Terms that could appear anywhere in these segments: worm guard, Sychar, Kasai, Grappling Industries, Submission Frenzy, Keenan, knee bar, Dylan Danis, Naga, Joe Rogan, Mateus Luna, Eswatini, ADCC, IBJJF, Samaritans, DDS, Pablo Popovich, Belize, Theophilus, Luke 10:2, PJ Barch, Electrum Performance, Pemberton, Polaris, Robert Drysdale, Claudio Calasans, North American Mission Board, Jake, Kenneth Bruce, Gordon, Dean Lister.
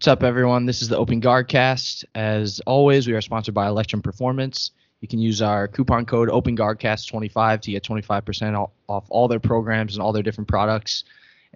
What's up, everyone? This is the Open Guard Cast. As always, we are sponsored by Electrum Performance. You can use our coupon code OpenGuardCast25 to get 25% off all their programs and all their different products.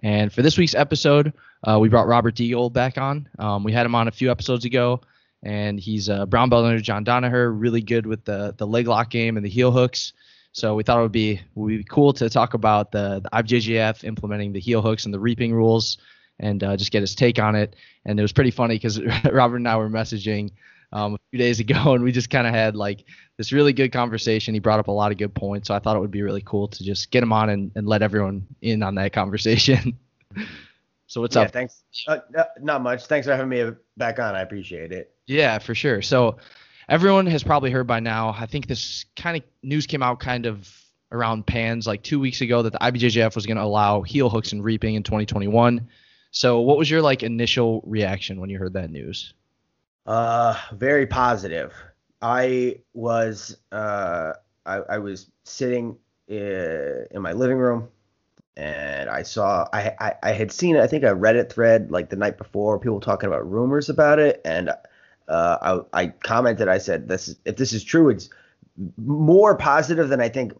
And for this week's episode, we brought Robert Degle back on. We had him on a few episodes ago, and he's a brown belt under John Danaher, really good with the leg lock game and the heel hooks. So we thought it would be cool to talk about the IBJJF implementing the heel hooks and the reaping rules and just get his take on it. And it was pretty funny because Robert and I were messaging a few days ago, and we just kind of had like this really good conversation. He brought up a lot of good points. So I thought it would be really cool to just get him on and let everyone in on that conversation. So what's up? Thanks. Not much. Thanks for having me back on. I appreciate it. Yeah, for sure. So everyone has probably heard by now, I think this kind of news came out kind of around pans like 2 weeks ago that the IBJJF was going to allow heel hooks and reaping in 2021. So what was your like initial reaction when you heard that news? Very positive. I was sitting in my living room, and I saw I had seen, I think, a Reddit thread like the night before, people talking about rumors about it, and I commented, I said, if this is true, it's more positive than I think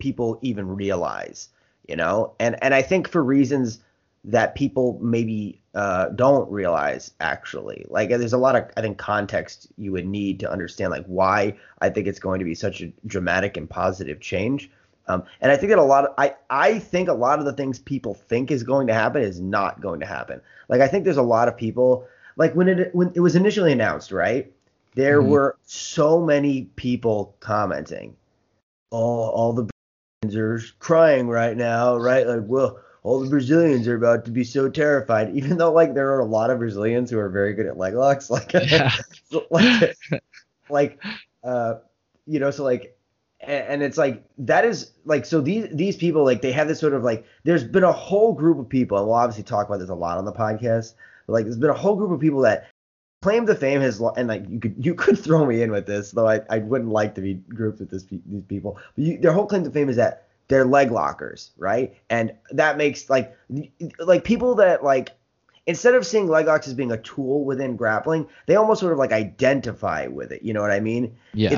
people even realize, you know, and I think for reasons that people maybe don't realize, actually. Like, there's a lot of, I think, context you would need to understand, like, why I think it's going to be such a dramatic and positive change. And I think that I think a lot of the things people think is going to happen is not going to happen. Like, I think there's a lot of people. Like when it was initially announced, right, there were so many people commenting, all the Brazilians are crying right now, right? Like, well, all the Brazilians are about to be so terrified, even though, like, there are a lot of Brazilians who are very good at leg locks. Like, yeah. You know, so, like, and it's like that is like, so these people, like, they have this sort of like, there's been a whole group of people, and we'll obviously talk about this a lot on the podcast. Like, there's been a whole group of people that claim to fame has, and like you could throw me in with this, though I wouldn't like to be grouped with these people. But their whole claim to fame is that they're leg lockers, right? And that makes like people that, like, instead of seeing leg locks as being a tool within grappling, they almost sort of like identify with it. You know what I mean? Yeah.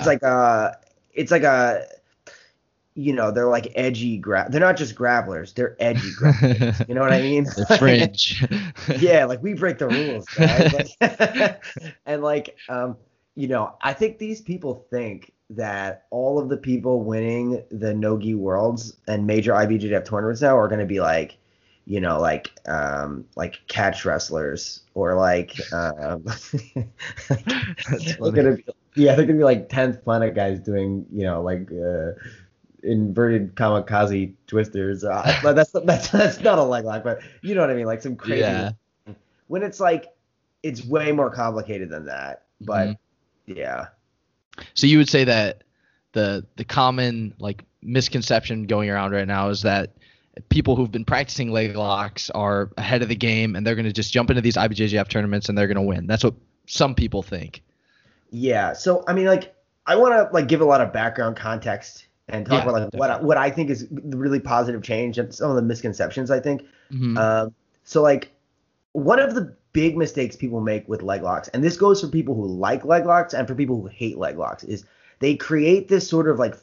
It's like a you know, they're like edgy they're not just grapplers, they're edgy grapplers. You know what I mean? They're fringe. Yeah, like, we break the rules, guys. Like, and like, you know, I think these people think that all of the people winning the Nogi Worlds and major IBJJF tournaments now are going to be like, you know, like catch wrestlers or like, That's funny. They're going to be like 10th Planet guys doing, you know, like, inverted kamikaze twisters. That's not a leg lock, but you know what I mean, like some crazy. Yeah. When it's like, it's way more complicated than that. But yeah. So you would say that the common like misconception going around right now is that people who've been practicing leg locks are ahead of the game and they're going to just jump into these IBJJF tournaments and they're going to win. That's what some people think. Yeah. So I mean, like, I want to like give a lot of background context and talk about like definitely what I think is really positive change and some of the misconceptions, I think. So like one of the big mistakes people make with leg locks, and this goes for people who like leg locks and for people who hate leg locks, is they create this sort of like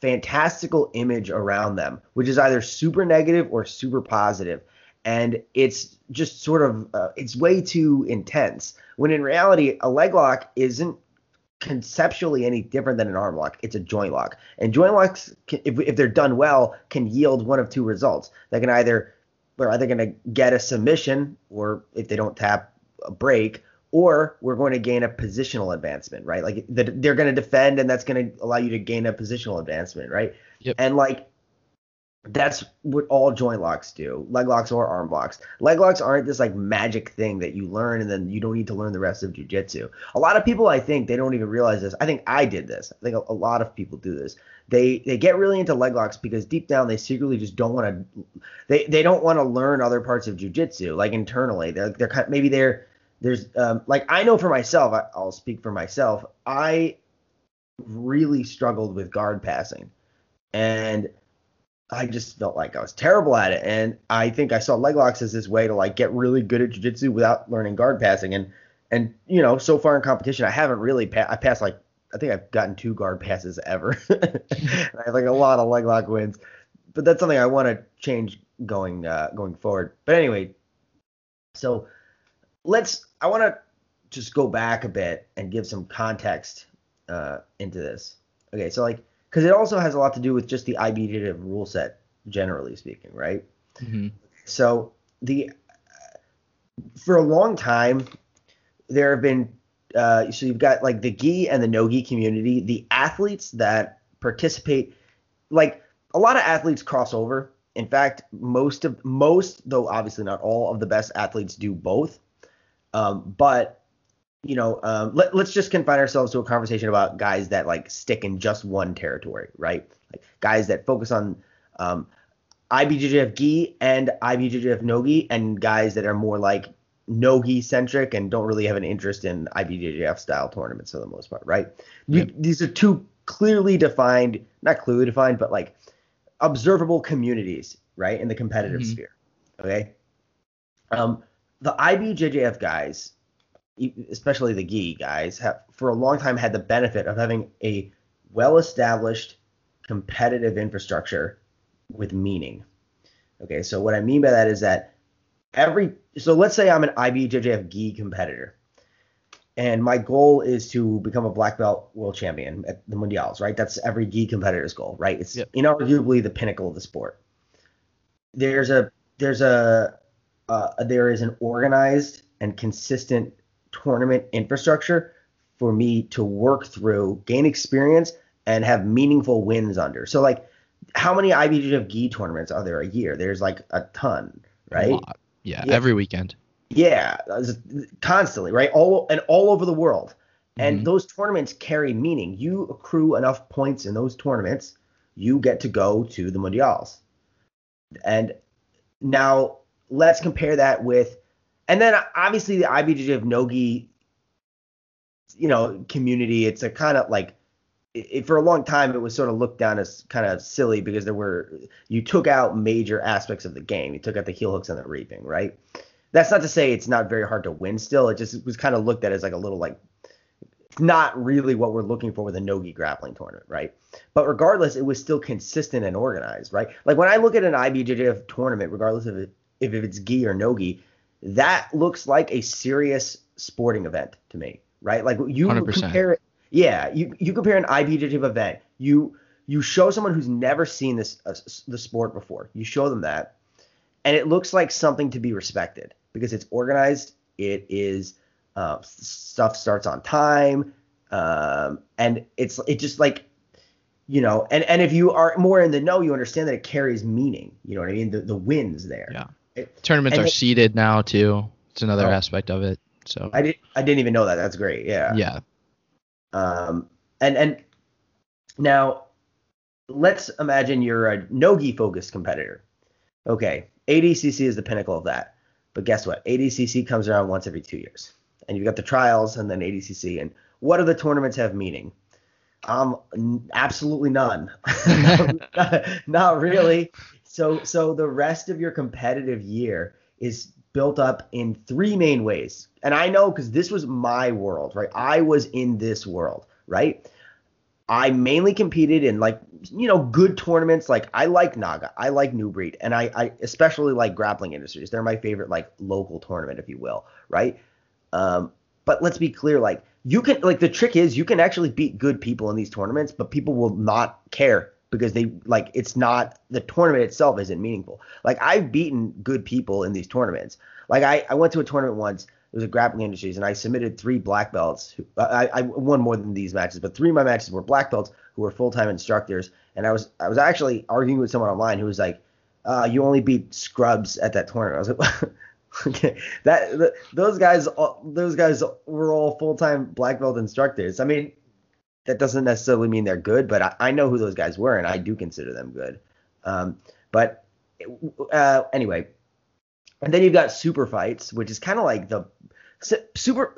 fantastical image around them, which is either super negative or super positive. And it's just sort of it's way too intense, when in reality a leg lock isn't conceptually any different than an arm lock. It's a joint lock, and joint locks, if they're done well, can yield one of two results. They can either going to get a submission, or if they don't tap, a break, or we're going to gain a positional advancement, right? Like they're going to defend, and that's going to allow you to gain a positional advancement, right? Yep. And like that's what all joint locks do, leg locks or arm locks. Leg locks aren't this like magic thing that you learn and then you don't need to learn the rest of jiu-jitsu. A lot of people, I think, they don't even realize this. I think I did this. I think a lot of people do this. They get really into leg locks because deep down they secretly just don't want to. They don't want to learn other parts of jiu-jitsu, like internally. They're kind of, maybe there's like, I know for myself. I'll speak for myself. I really struggled with guard passing, and I just felt like I was terrible at it. And I think I saw leg locks as this way to like get really good at jiu-jitsu without learning guard passing. And you know, so far in competition, I haven't really I passed like, I think I've gotten 2 guard passes ever. I have like a lot of leg lock wins, but that's something I want to change going forward. But anyway, so I want to just go back a bit and give some context into this. Okay. So like, cause it also has a lot to do with just the IBJJF rule set, generally speaking. Right. Mm-hmm. So for a long time there have been, so you've got like the gi and the no gi community, the athletes that participate, like a lot of athletes cross over. In fact, most, though obviously not all of the best athletes do both. But you know, let's just confine ourselves to a conversation about guys that like stick in just one territory, right? Like guys that focus on IBJJF gi and IBJJF no gi, and guys that are more like no-gi centric and don't really have an interest in IBJJF style tournaments for the most part, right? Yep. These are 2 clearly defined, not clearly defined, but like observable communities, right, in the competitive mm-hmm. sphere. Okay, the IBJJF guys, especially the gi guys, have for a long time had the benefit of having a well-established competitive infrastructure with meaning. Okay, so what I mean by that is that so let's say I'm an IBJJF gi competitor, and my goal is to become a black belt world champion at the Mundials, right? That's every gi competitor's goal, right? It's yep. inarguably the pinnacle of the sport. There is an organized and consistent tournament infrastructure for me to work through, gain experience, and have meaningful wins under. So, like, how many IBJJF gi tournaments are there a year? There's like a ton, right? A lot. Yeah, every weekend. Yeah, constantly, right? All over the world. And mm-hmm. those tournaments carry meaning. You accrue enough points in those tournaments, you get to go to the Mundials. And now let's compare that with – and then obviously the IBJJF no-gi, you know, community, it's a kind of like – for a long time it was sort of looked down as kind of silly because you took out major aspects of the game. You took out the heel hooks and the reaping, right? That's not to say it's not very hard to win still. It just was kind of looked at as like a little like – not really what we're looking for with a no-gi grappling tournament, right? But regardless, it was still consistent and organized, right? Like when I look at an IBJJF tournament, regardless of if it's gi or no-gi, that looks like a serious sporting event to me, right? Like you 100%. Compare it – yeah, you compare an IBJJF event. You show someone who's never seen this the sport before. You show them that, and it looks like something to be respected. Because it's organized, it is stuff starts on time, and it's just like, you know, and if you are more in the know, you understand that it carries meaning. You know what I mean? The win's there. Yeah. Tournaments are seeded now too. It's another aspect of it. So I didn't even know that. That's great. Yeah. Yeah. And now let's imagine you're a no-gi focused competitor. Okay, ADCC is the pinnacle of that. But guess what? ADCC comes around once every 2 years. And you've got the trials and then ADCC. And what do the tournaments have meaning? Absolutely none. Not really. So the rest of your competitive year is built up in 3 main ways. And I know because this was my world, right? I was in this world, right? I mainly competed in like, you know, good tournaments. Like I like Naga, I like New Breed, and I especially like Grappling Industries. They're my favorite like local tournament, if you will, right? But let's be clear, like you can like the trick is you can actually beat good people in these tournaments, but people will not care because they like it's not the tournament itself isn't meaningful. Like I've beaten good people in these tournaments. Like I went to a tournament once. It was a Grappling Industries, and I submitted 3 black belts. I won more than these matches, but 3 of my matches were black belts who were full-time instructors. And I was actually arguing with someone online who was like, "You only beat scrubs at that tournament." I was like, "Okay, those guys were all full-time black belt instructors." I mean, that doesn't necessarily mean they're good, but I know who those guys were, and I do consider them good. But anyway. And then you've got super fights, which is kind of like the super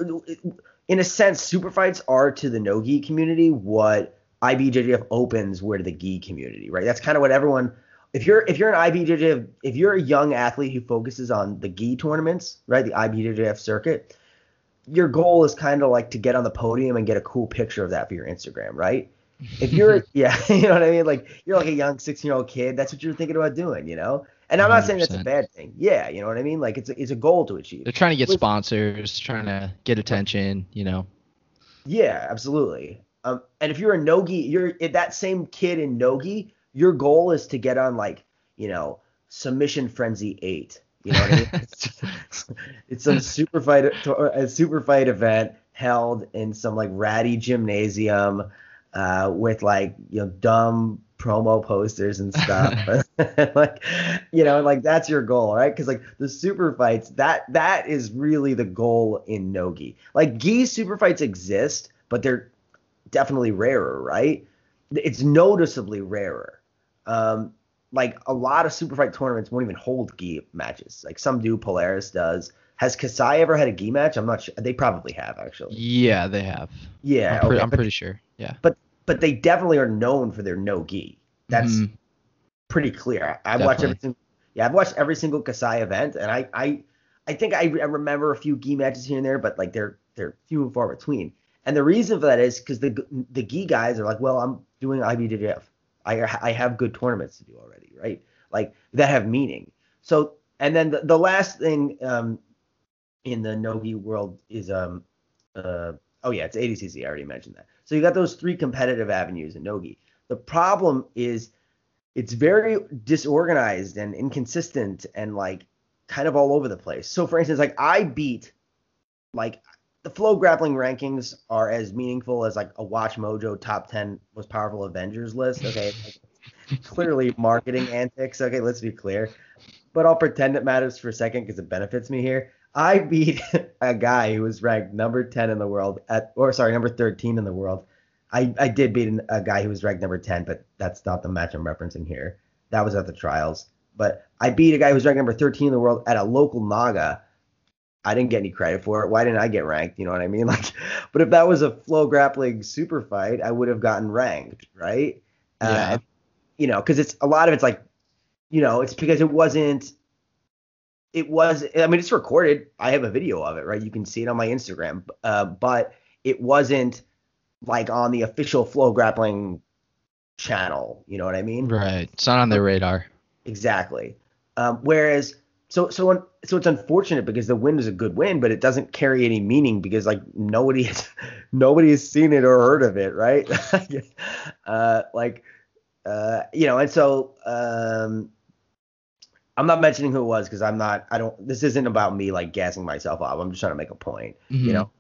– in a sense, super fights are to the no-gi community what IBJJF opens were to the gi community, right? That's kind of what everyone – If you're an IBJJF, if you're a young athlete who focuses on the gi tournaments, right, the IBJJF circuit, your goal is kind of like to get on the podium and get a cool picture of that for your Instagram, right? If you're you know what I mean? Like, you're like a young 16-year-old kid, that's what you're thinking about doing, you know? And I'm not 100%. Saying that's a bad thing. Yeah, you know what I mean? Like, it's a goal to achieve. They're trying to get sponsors, trying to get attention, you know? Yeah, absolutely. And if you're a no-gi, you're that same kid in no-gi, your goal is to get on, like, you know, Submission Frenzy 8. You know what I mean? It's some super fight event held in some, like, ratty gymnasium with, like, you know, dumb promo posters and stuff. Like, you know, like, that's your goal, right? Because, like, the super fights, that is really the goal in no-gi. Like, gi super fights exist, but they're definitely rarer, right? It's noticeably rarer. Like, a lot of super fight tournaments won't even hold gi matches. Like, some do, Polaris does. Has Kasai ever had a gi match? I'm not sure. They probably have, actually. Yeah, they have. Yeah, I'm pretty sure. Yeah. But they definitely are known for their no gi. That's pretty clear. I've watched every single Kasai event, and I think I remember a few gi matches here and there, but like they're few and far between. And the reason for that is because the gi guys are like, well, I'm doing IBJJF. I have good tournaments to do already, right? Like, that have meaning. So, and then the last thing in the no gi world is it's ADCC. I already mentioned that. So you got those three competitive avenues in no gi. The problem is it's very disorganized and inconsistent and like kind of all over the place. So for instance, like the Flow Grappling rankings are as meaningful as like a Watch Mojo top 10 most powerful Avengers list. Okay, like, clearly marketing antics. Okay, let's be clear. But I'll pretend it matters for a second because it benefits me here. I beat a guy who was ranked number 10 in the world number 13 in the world. I did beat a guy who was ranked number 10, but that's not the match I'm referencing here. That was at the trials. But I beat a guy who was ranked number 13 in the world at a local Naga. I didn't get any credit for it. Why didn't I get ranked? You know what I mean? Like, but if that was a Flow Grappling super fight, I would have gotten ranked, right? Yeah. You know, because it's a lot of it's like, you know, it's because it wasn't. It was. I mean, it's recorded. I have a video of it, right? You can see it on my Instagram. But it wasn't like on the official Flow Grappling channel. You know what I mean? Right. It's not on their radar. Exactly. Whereas. So it's unfortunate because the win is a good win, but it doesn't carry any meaning because like nobody has seen it or heard of it, right? You know, and so I'm not mentioning who it was because this isn't about me like gassing myself up. I'm just trying to make a point, you know?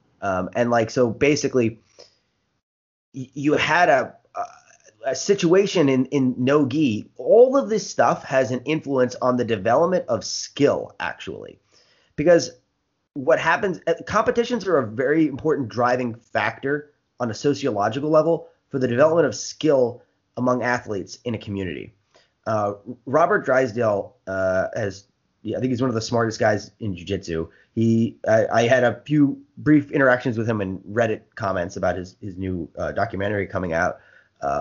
And like, so basically you had a situation in no gi, all of this stuff has an influence on the development of skill, actually, because what happens, competitions are a very important driving factor on a sociological level for the development of skill among athletes in a community. Robert Drysdale I think he's one of the smartest guys in jiu-jitsu. I had a few brief interactions with him in Reddit comments about his new documentary coming out.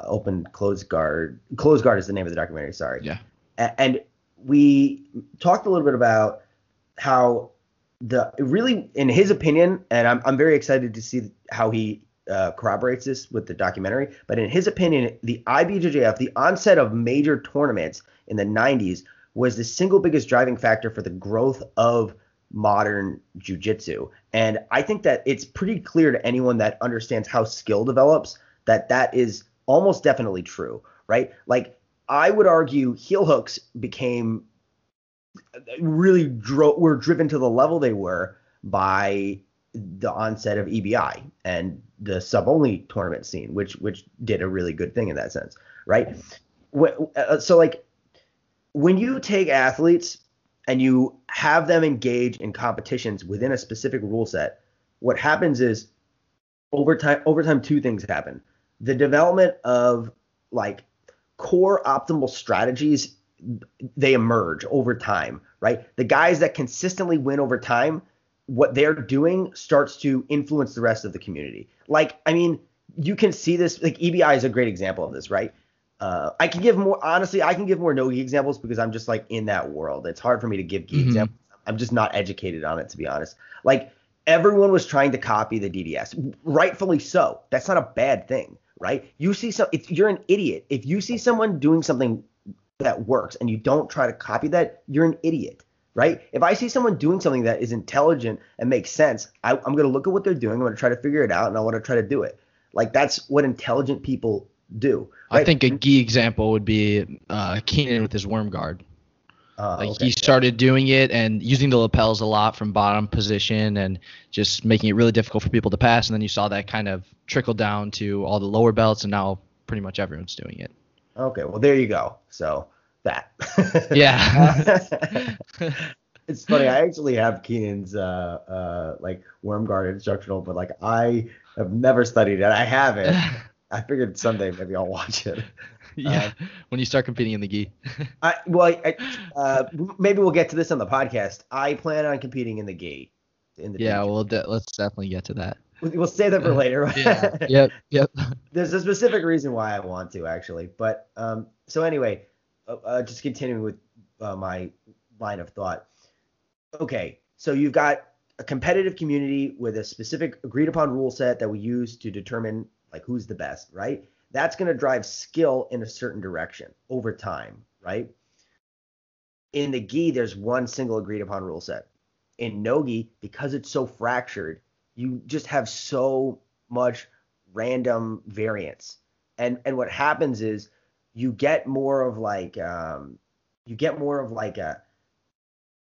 Open Closed Guard is the name of the documentary. Sorry. Yeah. And we talked a little bit about how really, in his opinion, and I'm very excited to see how he corroborates this with the documentary. But in his opinion, the IBJJF, the onset of major tournaments in the 90s, was the single biggest driving factor for the growth of modern jiu-jitsu. And I think that it's pretty clear to anyone that understands how skill develops that is almost definitely true, right? Like, I would argue heel hooks were driven to the level they were by the onset of EBI and the sub-only tournament scene, which did a really good thing in that sense, right? So, like, when you take athletes and you have them engage in competitions within a specific rule set, what happens is over time, two things happen. The development of like core optimal strategies, they emerge over time, right? The guys that consistently win over time, what they're doing starts to influence the rest of the community. Like, I mean, you can see this, like EBI is a great example of this, right? I can give more, honestly, I can give more no-gi examples because I'm just like in that world. It's hard for me to give gi examples. I'm just not educated on it, to be honest. Like, everyone was trying to copy the DDS, rightfully so. That's not a bad thing, right? You see some, you're an idiot. If you see someone doing something that works and you don't try to copy that, you're an idiot, right? If I see someone doing something that is intelligent and makes sense, I'm going to look at what they're doing. I'm going to try to figure it out, and I want to try to do it. Like, that's what intelligent people do. Right? I think a gi example would be Keenan with his worm guard. He started doing it and using the lapels a lot from bottom position and just making it really difficult for people to pass. And then you saw that kind of trickle down to all the lower belts, and now pretty much everyone's doing it. Okay, well, there you go. So that. Yeah. It's funny. I actually have Keenan's like worm guard instructional, but like I have never studied it. I haven't. I figured someday maybe I'll watch it. Yeah, when you start competing in the gi. Maybe we'll get to this on the podcast. I plan on competing in the gi. Let's definitely get to that. We'll save that for later. Yeah. Yep. There's a specific reason why I want to, actually. But so anyway, just continuing with my line of thought. Okay, so you've got a competitive community with a specific agreed upon rule set that we use to determine like who's the best, right? That's going to drive skill in a certain direction over time, right? In the gi, there's one single agreed upon rule set. In no-gi, because it's so fractured, you just have so much random variance. And what happens is you get more of like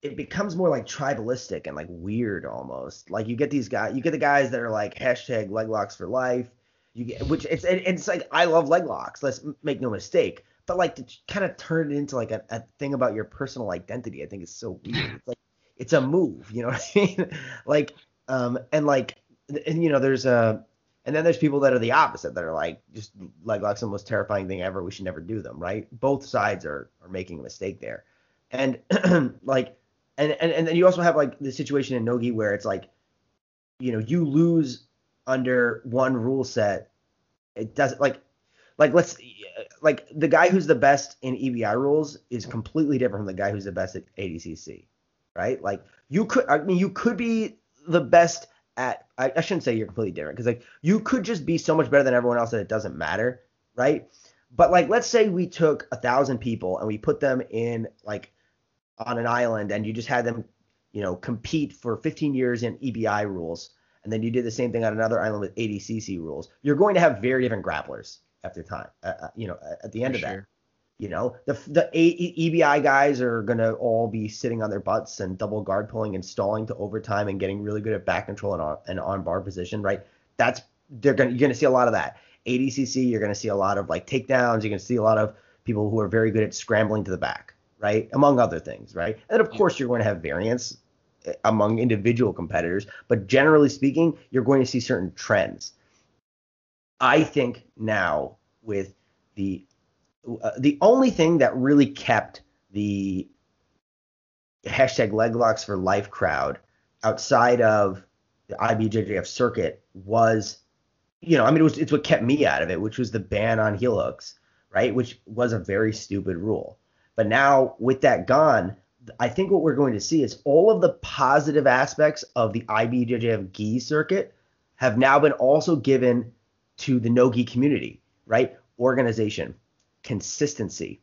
it becomes more like tribalistic and like weird almost. Like you get the guys that are like hashtag leg locks for life. You get, which it's like, I love leg locks, let's make no mistake, but like to kind of turn it into like a thing about your personal identity, I think is so weird. It's like, it's a move, you know what I mean? Like, and you know, and then there's people that are the opposite that are like, just leg locks are the most terrifying thing ever, we should never do them, right? Both sides are making a mistake there. And like, and then you also have like the situation in no-gi where it's like, you know, you lose under one rule set. It doesn't let's the guy who's the best in EBI rules is completely different from the guy who's the best at ADCC, right? Like you could be the best at, I shouldn't say you're completely different, because like you could just be so much better than everyone else that it doesn't matter, right? But like, let's say we took 1,000 people and we put them in like on an island and you just had them, you know, compete for 15 years in EBI rules. And then you did the same thing on another island with ADCC rules. You're going to have very different grapplers after time. You know, at the end of that, you know, the EBI guys are gonna all be sitting on their butts and double guard pulling and stalling to overtime and getting really good at back control and on bar position, right? You're gonna see a lot of that. ADCC, you're gonna see a lot of like takedowns. You're gonna see a lot of people who are very good at scrambling to the back, right? Among other things, right? And of course, you're going to have variance among individual competitors, but generally speaking, you're going to see certain trends. I think now with the only thing that really kept the hashtag leg locks for life crowd outside of the IBJJF circuit was, you know, I mean, it's what kept me out of it, which was the ban on heel hooks, right? Which was a very stupid rule. But now with that gone, I think what we're going to see is all of the positive aspects of the IBJJF gi circuit have now been also given to the no-gi community, right? Organization, consistency.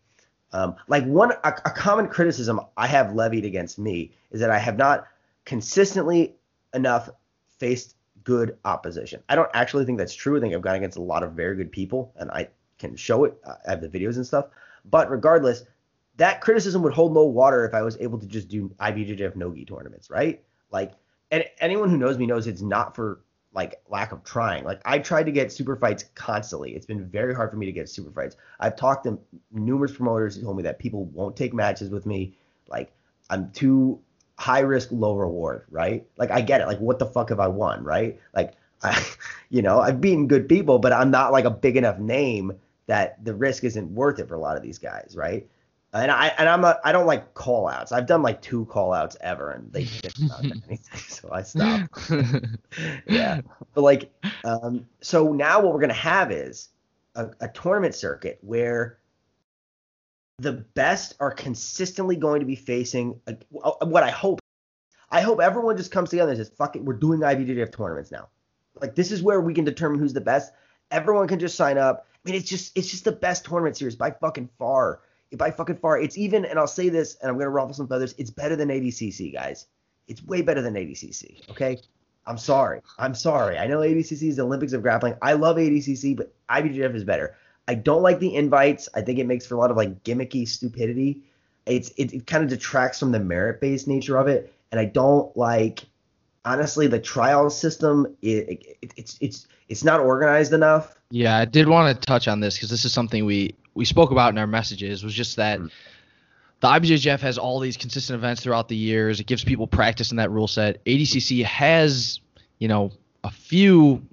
Like a common criticism I have levied against me is that I have not consistently enough faced good opposition. I don't actually think that's true. I think I've gone against a lot of very good people, and I can show it. I have the videos and stuff. But regardless, that criticism would hold no water if I was able to just do IBJJF no-gi tournaments, right? Like, and anyone who knows me knows it's not for like lack of trying. Like, I tried to get super fights constantly. It's been very hard for me to get super fights. I've talked to numerous promoters who told me that people won't take matches with me. Like, I'm too high risk, low reward, right? Like, I get it. Like, what the fuck have I won, right? Like, I've beaten good people, but I'm not like a big enough name that the risk isn't worth it for a lot of these guys, right? I don't like call outs. I've done like 2 call outs ever and they didn't about anything, so I stopped. Yeah. But like so now what we're gonna have is a tournament circuit where the best are consistently going to be facing what I hope. I hope everyone just comes together and says, fuck it, we're doing IBJJF tournaments now. Like, this is where we can determine who's the best. Everyone can just sign up. I mean, it's just the best tournament series by fucking far. It's even, and I'll say this, and I'm going to ruffle some feathers, it's better than ADCC, guys. It's way better than ADCC, okay? I'm sorry. I know ADCC is the Olympics of grappling. I love ADCC, but IBJJF is better. I don't like the invites. I think it makes for a lot of, like, gimmicky stupidity. It kind of detracts from the merit-based nature of it, and I don't like – honestly, the trial system, it's not organized enough. Yeah, I did want to touch on this because this is something we spoke about in our messages, was just that the IBJJF has all these consistent events throughout the years. It gives people practice in that rule set. ADCC has, you know, a few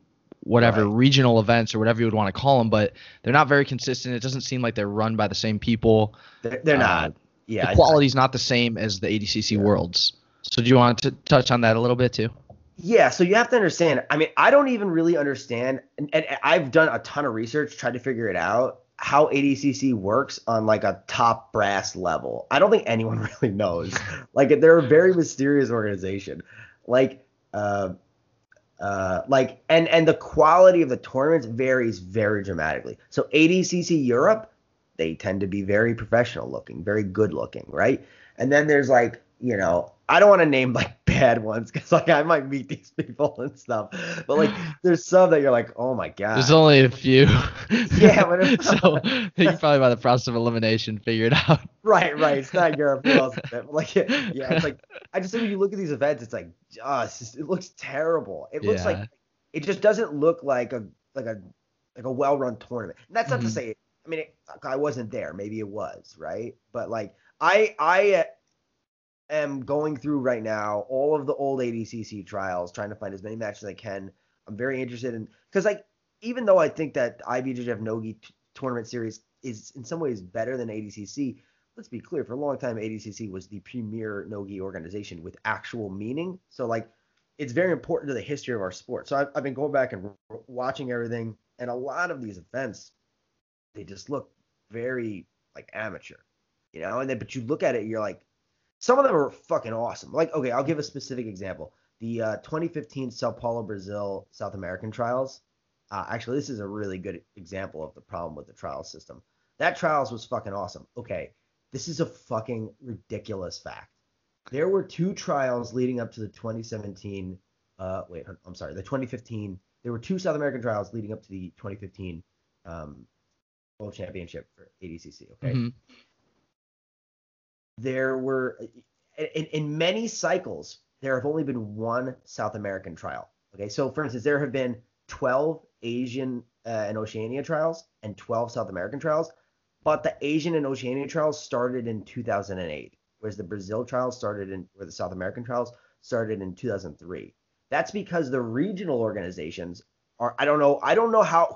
regional events or whatever you would want to call them, but they're not very consistent. It doesn't seem like they're run by the same people. They're not. Yeah, the quality is not the same as the ADCC Worlds. So do you want to touch on that a little bit too? Yeah, so you have to understand. I mean, I don't even really understand, and I've done a ton of research, tried to figure it out, how ADCC works on, like, a top brass level. I don't think anyone really knows. Like, they're a very mysterious organization. And the quality of the tournaments varies very dramatically. So ADCC Europe, they tend to be very professional looking, very good looking, right? And then there's, like, you know, I don't want to name, like, bad ones because, like, I might meet these people and stuff, but, like, there's some that you're like, oh my god. There's only a few. Yeah. So you probably, by the process of elimination, figure it out. Right. It's not Europe. But, like, yeah, it's like, I just think when you look at these events, it's like, it looks terrible. It looks like it just doesn't look like a well-run tournament. And that's not to say, I mean, I wasn't there. Maybe it was, right? But, like, I am going through right now all of the old ADCC trials, trying to find as many matches as I can. I'm very interested in, because, like, even though I think that IBJJF Nogi tournament series is in some ways better than ADCC, let's be clear, for a long time ADCC was the premier Nogi organization with actual meaning. So, like, it's very important to the history of our sport. So I've been going back and watching everything, and a lot of these events, they just look very, like, amateur, you know? And then, but you look at it, you're like, some of them are fucking awesome. Like, okay, I'll give a specific example. The 2015 Sao Paulo, Brazil, South American trials. Actually, this is a really good example of the problem with the trial system. That trials was fucking awesome. Okay, this is a fucking ridiculous fact. There were two trials leading up to the 2015. There were two South American trials leading up to the 2015 World Championship for ADCC, okay? Mm-hmm. There were, in many cycles, there have only been one South American trial. Okay, so for instance, there have been 12 Asian and Oceania trials and 12 South American trials, but the Asian and Oceania trials started in 2008, whereas the Brazil trials or the South American trials started in 2003. That's because the regional organizations are, I don't know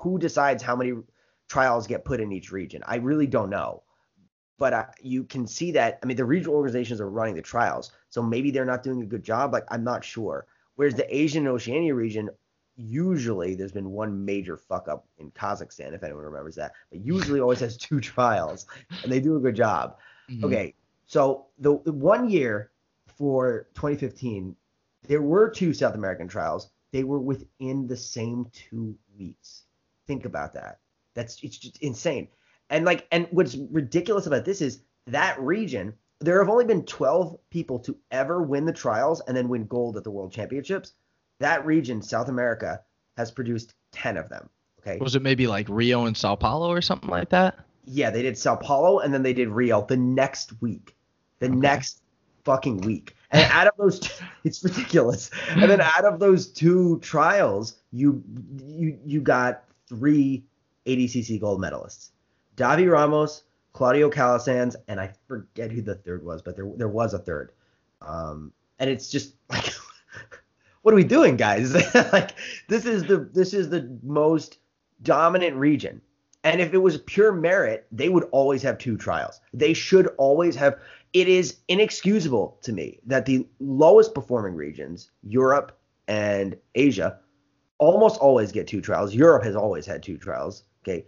who decides how many trials get put in each region. I really don't know. But you can see that, I mean, the regional organizations are running the trials, so maybe they're not doing a good job. Like, I'm not sure. Whereas the Asian and Oceania region, usually there's been one major fuck up in Kazakhstan, if anyone remembers that, but usually always has two trials, and they do a good job. Mm-hmm. Okay, so the one year for 2015, there were two South American trials. They were within the same 2 weeks. Think about that. It's just insane. And like, and what's ridiculous about this is that region, there have only been 12 people to ever win the trials and then win gold at the World Championships. That region, South America, has produced 10 of them. Okay. Was it maybe like Rio and Sao Paulo or something like that? Yeah, they did Sao Paulo and then they did Rio the next week. Next fucking week. And out of those it's ridiculous. And then out of those two trials, you got three ADCC gold medalists. Davi Ramos, Claudio Calasans, and I forget who the third was, but there was a third. And it's just like, what are we doing, guys? Like, this is the most dominant region. And if it was pure merit, they would always have two trials. They should always have. It is inexcusable to me that the lowest performing regions, Europe and Asia, almost always get two trials. Europe has always had two trials. Okay.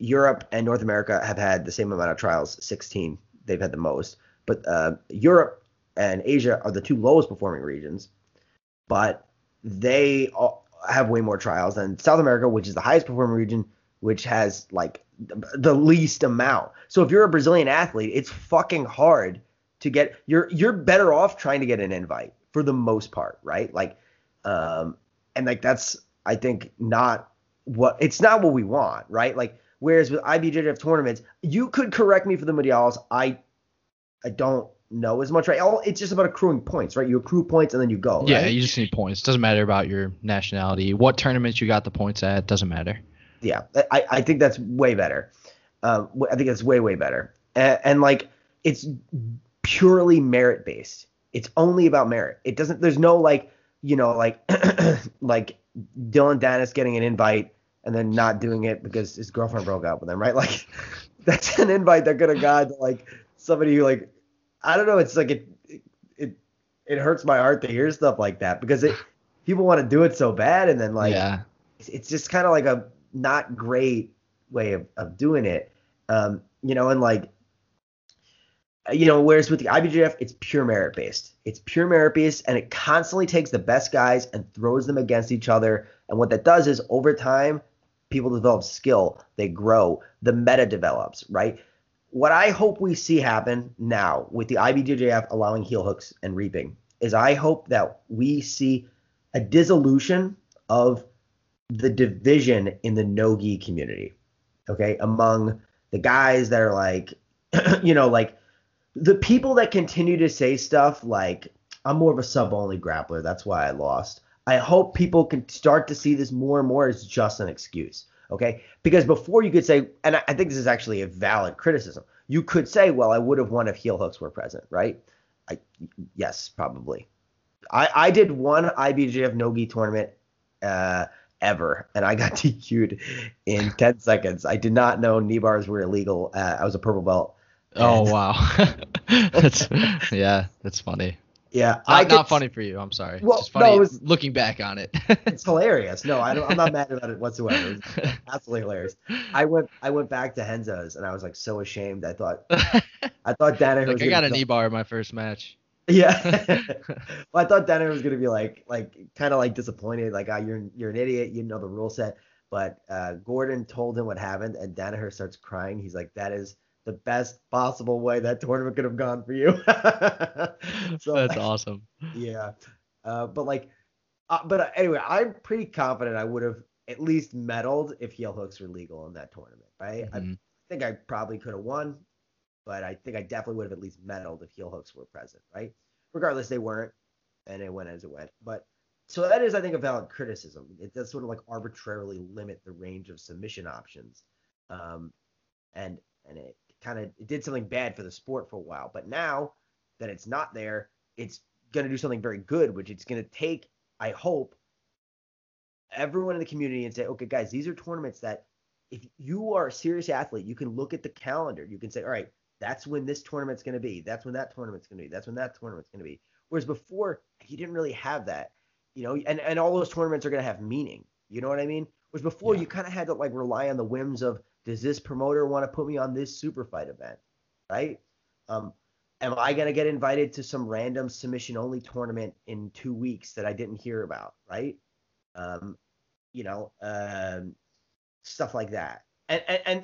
Europe and North America have had the same amount of trials, 16. They've had the most. But Europe and Asia are the two lowest performing regions, but they all have way more trials than South America, which is the highest performing region, which has like the least amount. So if you're a Brazilian athlete, it's fucking hard to get – you're better off trying to get an invite for the most part, right? Like and like that's, I think, not what – it's not what we want, right? Like whereas with IBJJF tournaments, you could correct me for the Mundials. I don't know as much, right? It's just about accruing points, right? You accrue points and then you go, yeah, right? You just need points. It doesn't matter about your nationality. What tournaments you got the points at doesn't matter. Yeah, I think that's way better. I think that's way, way better. And like it's purely merit-based. It's only about merit. It doesn't – there's no like, you know, like like Dylan Danis getting an invite and then not doing it because his girlfriend broke up with him, right? Like that's an invite that could have gone to like somebody who like – I don't know. It's like it hurts my heart to hear stuff like that because people want to do it so bad and then like yeah. It's just kind of like a – not great way of doing it, you know, and like, you know, whereas with the IBJJF, it's pure merit based. It's pure merit based, and it constantly takes the best guys and throws them against each other. And what that does is over time, people develop skill, they grow, the meta develops, right? What I hope we see happen now with the IBJJF allowing heel hooks and reaping is I hope that we see a dissolution of the division in the no-gi community, okay, among the guys that are like, you know, like the people that continue to say stuff like, I'm more of a sub-only grappler, that's why I lost. I hope people can start to see this more and more as just an excuse, okay? Because before you could say, and I think this is actually a valid criticism, you could say, well, I would have won if heel hooks were present, right? Yes, probably. I did one IBJJF no-gi tournament, ever, and I got DQ'd in 10 seconds. I did not know knee bars were illegal. I was a purple belt. Oh wow. That's funny. Yeah, not funny for you. I'm sorry. Well, it's just funny looking back on it. It's hilarious. No, I'm not mad about it whatsoever. It's absolutely hilarious. I went back to Henzo's and I was like so ashamed. I thought Danaher was. I got a knee bar in my first match. Yeah. Well, I thought Danaher was going to be like kind of like disappointed, like, oh, you're an idiot, you know the rule set. But Gordon told him what happened, and Danaher starts crying. He's like, that is the best possible way that tournament could have gone for you. So that's awesome. Yeah. But anyway, I'm pretty confident I would have at least medaled if heel hooks were legal in that tournament, right? Mm-hmm. I think I probably could have won. But I think I definitely would have at least medaled if heel hooks were present, right? Regardless, they weren't, and it went as it went. But so that is, I think, a valid criticism. It does sort of like arbitrarily limit the range of submission options, and it kind of did something bad for the sport for a while. But now that it's not there, it's going to do something very good, which it's going to take, I hope, everyone in the community and say, okay, guys, these are tournaments that if you are a serious athlete, you can look at the calendar. You can say, all right. That's when this tournament's going to be. That's when that tournament's going to be. That's when that tournament's going to be. Whereas before, you didn't really have that, you know, and all those tournaments are going to have meaning. You know what I mean? Whereas before, you kind of had to, like, rely on the whims of, does this promoter want to put me on this super fight event, right? Am I going to get invited to some random submission-only tournament in 2 weeks that I didn't hear about, right? Stuff like that.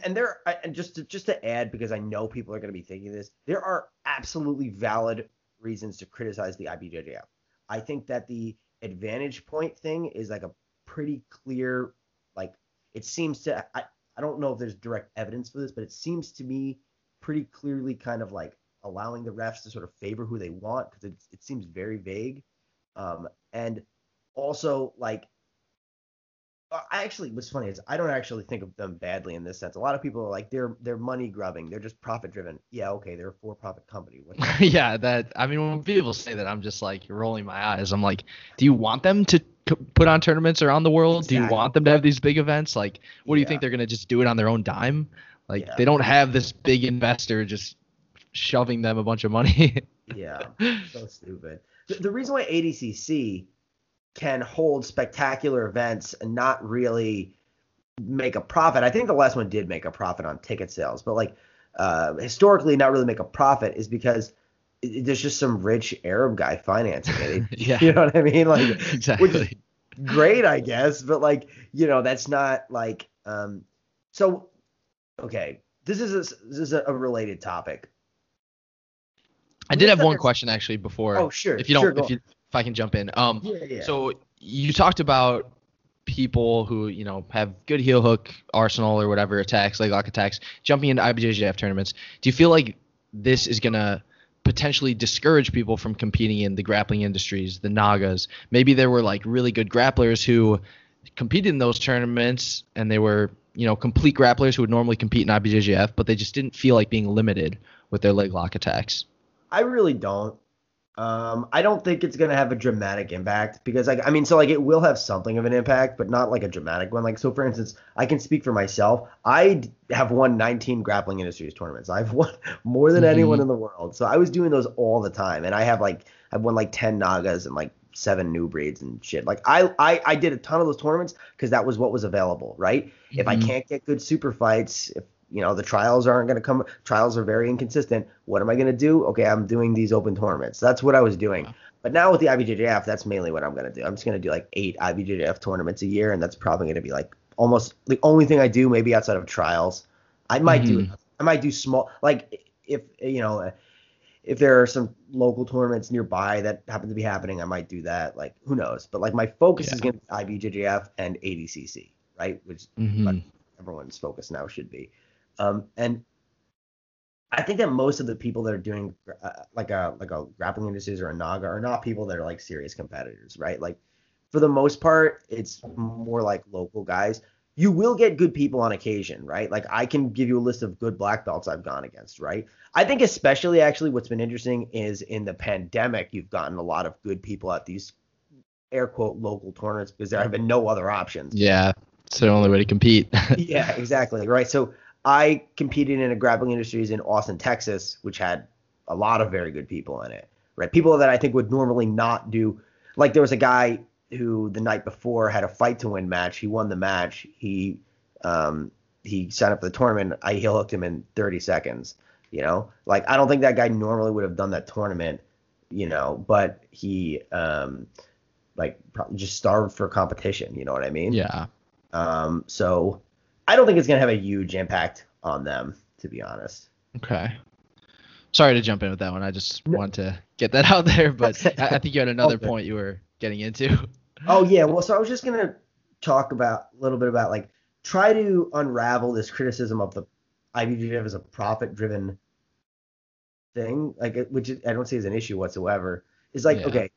And there, and just to add, because I know people are going to be thinking this, there are absolutely valid reasons to criticize the IBJJF. I think that the advantage point thing is like a pretty clear, like it seems to, I don't know if there's direct evidence for this, but it seems to me pretty clearly kind of like allowing the refs to sort of favor who they want because it seems very vague. And also like, I actually, what's funny is I don't actually think of them badly in this sense. A lot of people are like they're money grubbing, they're just profit driven. Yeah, okay, they're a for-profit company. Yeah, that I mean when people say that, I'm just like rolling my eyes. I'm like, do you want them to put on tournaments around the world? Exactly. Do you want them to have these big events? Like, what do you think they're gonna just do it on their own dime? Like they don't have this big investor just shoving them a bunch of money. Yeah, so stupid. The reason why ADCC can hold spectacular events and not really make a profit. I think the last one did make a profit on ticket sales, but like historically not really make a profit is because there's just some rich Arab guy financing it. Yeah. You know what I mean? Like, exactly. Which is great, I guess, but like, you know, that's not like, so, okay. This is a related topic. I did have one question actually before. Oh, sure. If you don't, sure, if I can jump in. Yeah. So you talked about people who, you know, have good heel hook arsenal or whatever attacks, leg lock attacks, jumping into IBJJF tournaments. Do you feel like this is going to potentially discourage people from competing in the grappling industries, the Nagas? Maybe there were like really good grapplers who competed in those tournaments and they were, you know, complete grapplers who would normally compete in IBJJF, but they just didn't feel like being limited with their leg lock attacks. I really don't. I don't think it's going to have a dramatic impact because, like, I mean, so like it will have something of an impact, but not like a dramatic one. Like, so for instance, I can speak for myself. I have won 19 Grappling Industries tournaments. I've won more than anyone in the world. So I was doing those all the time. And I have like, I've won like 10 Nagas and like 7 New Breeds and shit. Like I did a ton of those tournaments because that was what was available. Right. Mm-hmm. If I can't get good super fights, if, you know, the trials aren't going to come. Trials are very inconsistent. What am I going to do? Okay, I'm doing these open tournaments. That's what I was doing. Wow. But now with the IBJJF, that's mainly what I'm going to do. I'm just going to do like 8 IBJJF tournaments a year, and that's probably going to be like almost the only thing I do, maybe outside of trials. I might do small, like if, you know, if there are some local tournaments nearby that happen to be happening, I might do that. Like, who knows? But like my focus is going to be IBJJF and ADCC, right? Which like, everyone's focus now should be. And I think that most of the people that are doing like a grappling industries or a Naga are not people that are like serious competitors, right? Like for the most part, it's more like local guys. You will get good people on occasion, right? Like I can give you a list of good black belts I've gone against, right? I think especially actually what's been interesting is in the pandemic, you've gotten a lot of good people at these air quote local tournaments because there have been no other options. Yeah, it's the only way to compete. Yeah, exactly, right? So I competed in a Grappling Industries in Austin, Texas, which had a lot of very good people in it, right? People that I think would normally not do, like there was a guy who the night before had a Fight to Win match. He won the match. He signed up for the tournament. I heel hooked him in 30 seconds, you know? Like, I don't think that guy normally would have done that tournament, you know, but he, like, probably just starved for competition, you know what I mean? Yeah. So I don't think it's going to have a huge impact on them, to be honest. Okay. Sorry to jump in with that one. I just want to get that out there, but I think you had another point you were getting into. Oh, yeah. Well, so I was just going to talk about a little bit about, like, try to unravel this criticism of the IBJJF as a profit-driven thing, like, which I don't see as an issue whatsoever. It's like, okay,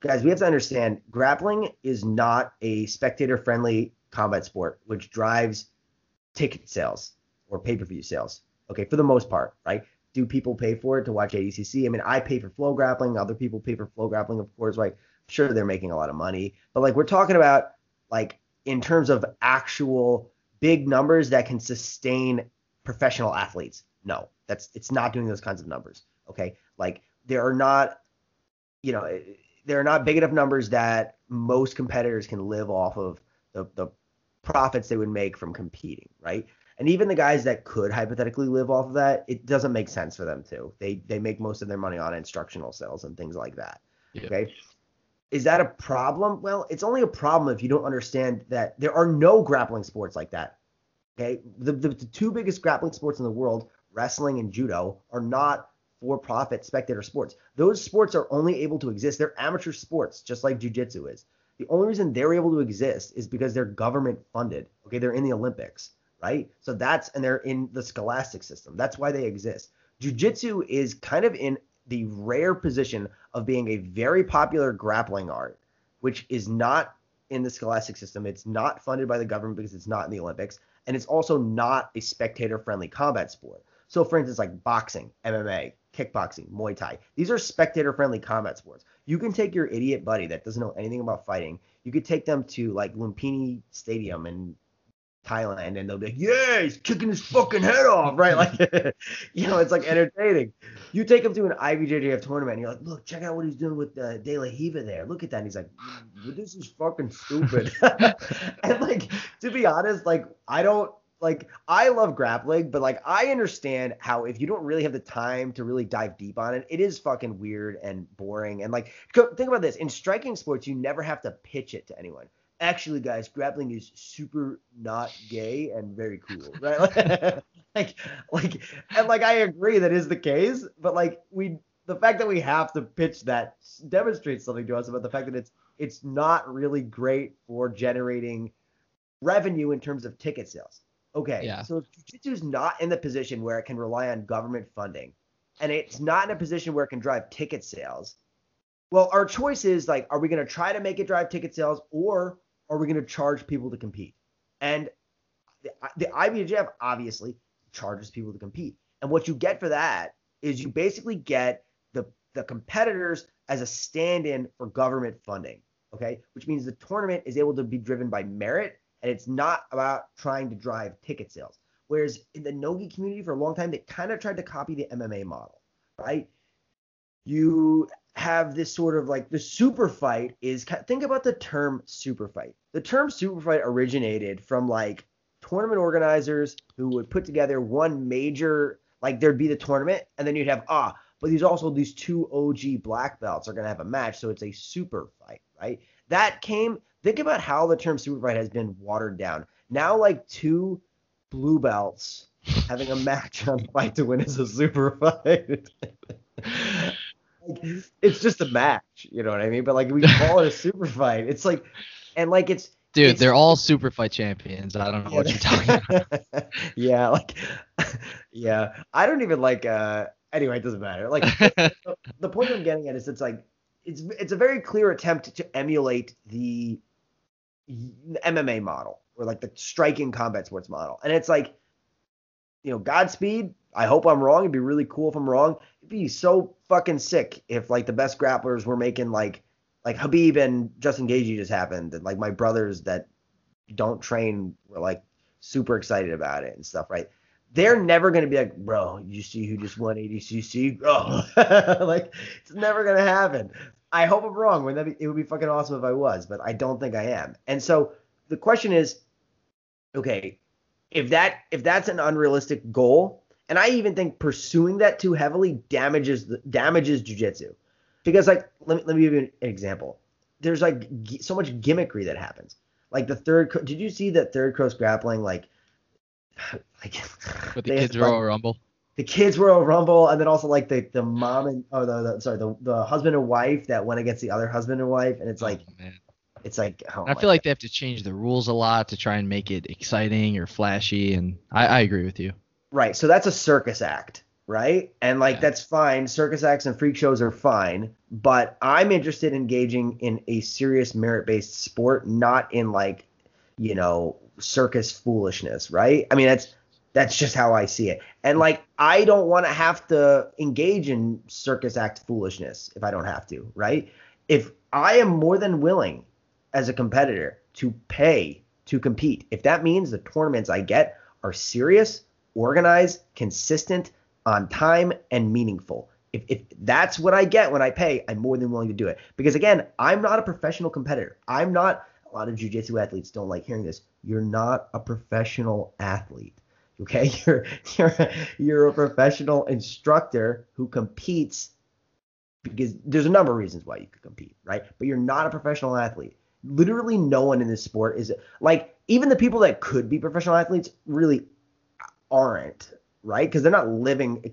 guys, we have to understand grappling is not a spectator-friendly combat sport, which drives ticket sales or pay-per-view sales, okay, for the most part, right? Do people pay for it to watch ADCC? I mean, I pay for Flow Grappling. Other people pay for Flow Grappling, of course, right? Sure, they're making a lot of money. But, like, we're talking about, like, in terms of actual big numbers that can sustain professional athletes. No, it's not doing those kinds of numbers, okay? Like, there are not big enough numbers that most competitors can live off of the profits they would make from competing, right? And even the guys that could hypothetically live off of that, it doesn't make sense for them to. They make most of their money on instructional sales and things like that. Yeah. Okay. Is that a problem? Well, it's only a problem if you don't understand that there are no grappling sports like that. Okay. The two biggest grappling sports in the world, wrestling and judo, are not for-profit spectator sports. Those sports are only able to exist. They're amateur sports, just like jiu-jitsu is. The only reason they're able to exist is because they're government funded. Okay, they're in the Olympics, right? So and they're in the scholastic system. That's why they exist. Jiu-jitsu is kind of in the rare position of being a very popular grappling art, which is not in the scholastic system. It's not funded by the government because it's not in the Olympics. And it's also not a spectator-friendly combat sport. So for instance, like boxing, MMA, kickboxing, Muay Thai. These are spectator-friendly combat sports. You can take your idiot buddy that doesn't know anything about fighting. You could take them to like Lumpini Stadium in Thailand and they'll be like, yeah, he's kicking his fucking head off, right? Like, you know, it's like entertaining. You take him to an IBJJF tournament and you're like, look, check out what he's doing with De La Hiva there. Look at that. And he's like, this is fucking stupid. And like, to be honest, like, I don't, like, I love grappling, but like, I understand how if you don't really have the time to really dive deep on it, it is fucking weird and boring. And like, think about this. In striking sports, you never have to pitch it to anyone. Actually, guys, grappling is super not gay and very cool, right? Like, and like, I agree that is the case, but like, the fact that we have to pitch that demonstrates something to us about the fact that it's not really great for generating revenue in terms of ticket sales. Okay, yeah. So if jiu-jitsu is not in the position where it can rely on government funding, and it's not in a position where it can drive ticket sales, well, our choice is like, are we going to try to make it drive ticket sales, or are we going to charge people to compete? And the IBJJF obviously charges people to compete. And what you get for that is you basically get the competitors as a stand-in for government funding, okay? Which means the tournament is able to be driven by merit, and it's not about trying to drive ticket sales. Whereas in the Nogi community for a long time, they kind of tried to copy the MMA model, right? You have this sort of like the super fight is – think about the term super fight. The term super fight originated from like tournament organizers who would put together one major – like there'd be the tournament and then you'd have, but there's also these two OG black belts are going to have a match, so it's a super fight, right? That came – think about how the term super fight has been watered down. Now like two blue belts having a match on Fight to Win is a super fight. It's just a match, you know what I mean? But like, we call it a super fight. It's like, and like, it's dude, they're all super fight champions. I don't know what you're talking about. Yeah, like, yeah, I don't even like. Anyway, it doesn't matter. Like, the point I'm getting at is it's like it's a very clear attempt to emulate the MMA model or like the striking combat sports model, and it's like, you know, Godspeed. I hope I'm wrong. It'd be really cool if I'm wrong. It'd be so fucking sick if like the best grapplers were making like Habib and Justin Gaethje just happened, and like my brothers that don't train were like super excited about it and stuff, right? They're never gonna be like, bro, you see who just won ADCC? Oh. Like, it's never gonna happen. I hope I'm wrong. It would be fucking awesome if I was, but I don't think I am. And so the question is, okay, if that's an unrealistic goal. And I even think pursuing that too heavily damages jiu-jitsu, because like let me give you an example. There's like so much gimmickry that happens. Like did you see that Third Coast Grappling like with the Kids Royal Rumble? The Kids Royal Rumble, and then also like the mom and the husband and wife that went against the other husband and wife, and it's like, it's like, I feel like they have to change the rules a lot to try and make it exciting or flashy, and I agree with you. Right, so that's a circus act, right? And like, that's fine. Circus acts and freak shows are fine, but I'm interested in engaging in a serious merit-based sport, not in like, you know, circus foolishness, right? I mean, that's just how I see it. And like, I don't want to have to engage in circus act foolishness if I don't have to, right? If I am more than willing as a competitor to pay to compete, if that means the tournaments I get are serious, organized, consistent, on time, and meaningful. If that's what I get when I pay, I'm more than willing to do it. Because again, I'm not a professional competitor. I'm not – a lot of jiu-jitsu athletes don't like hearing this. You're not a professional athlete, okay? You're a professional instructor who competes because there's a number of reasons why you could compete, right? But you're not a professional athlete. Literally no one in this sport is – like, even the people that could be professional athletes really – aren't, right? Because they're not living,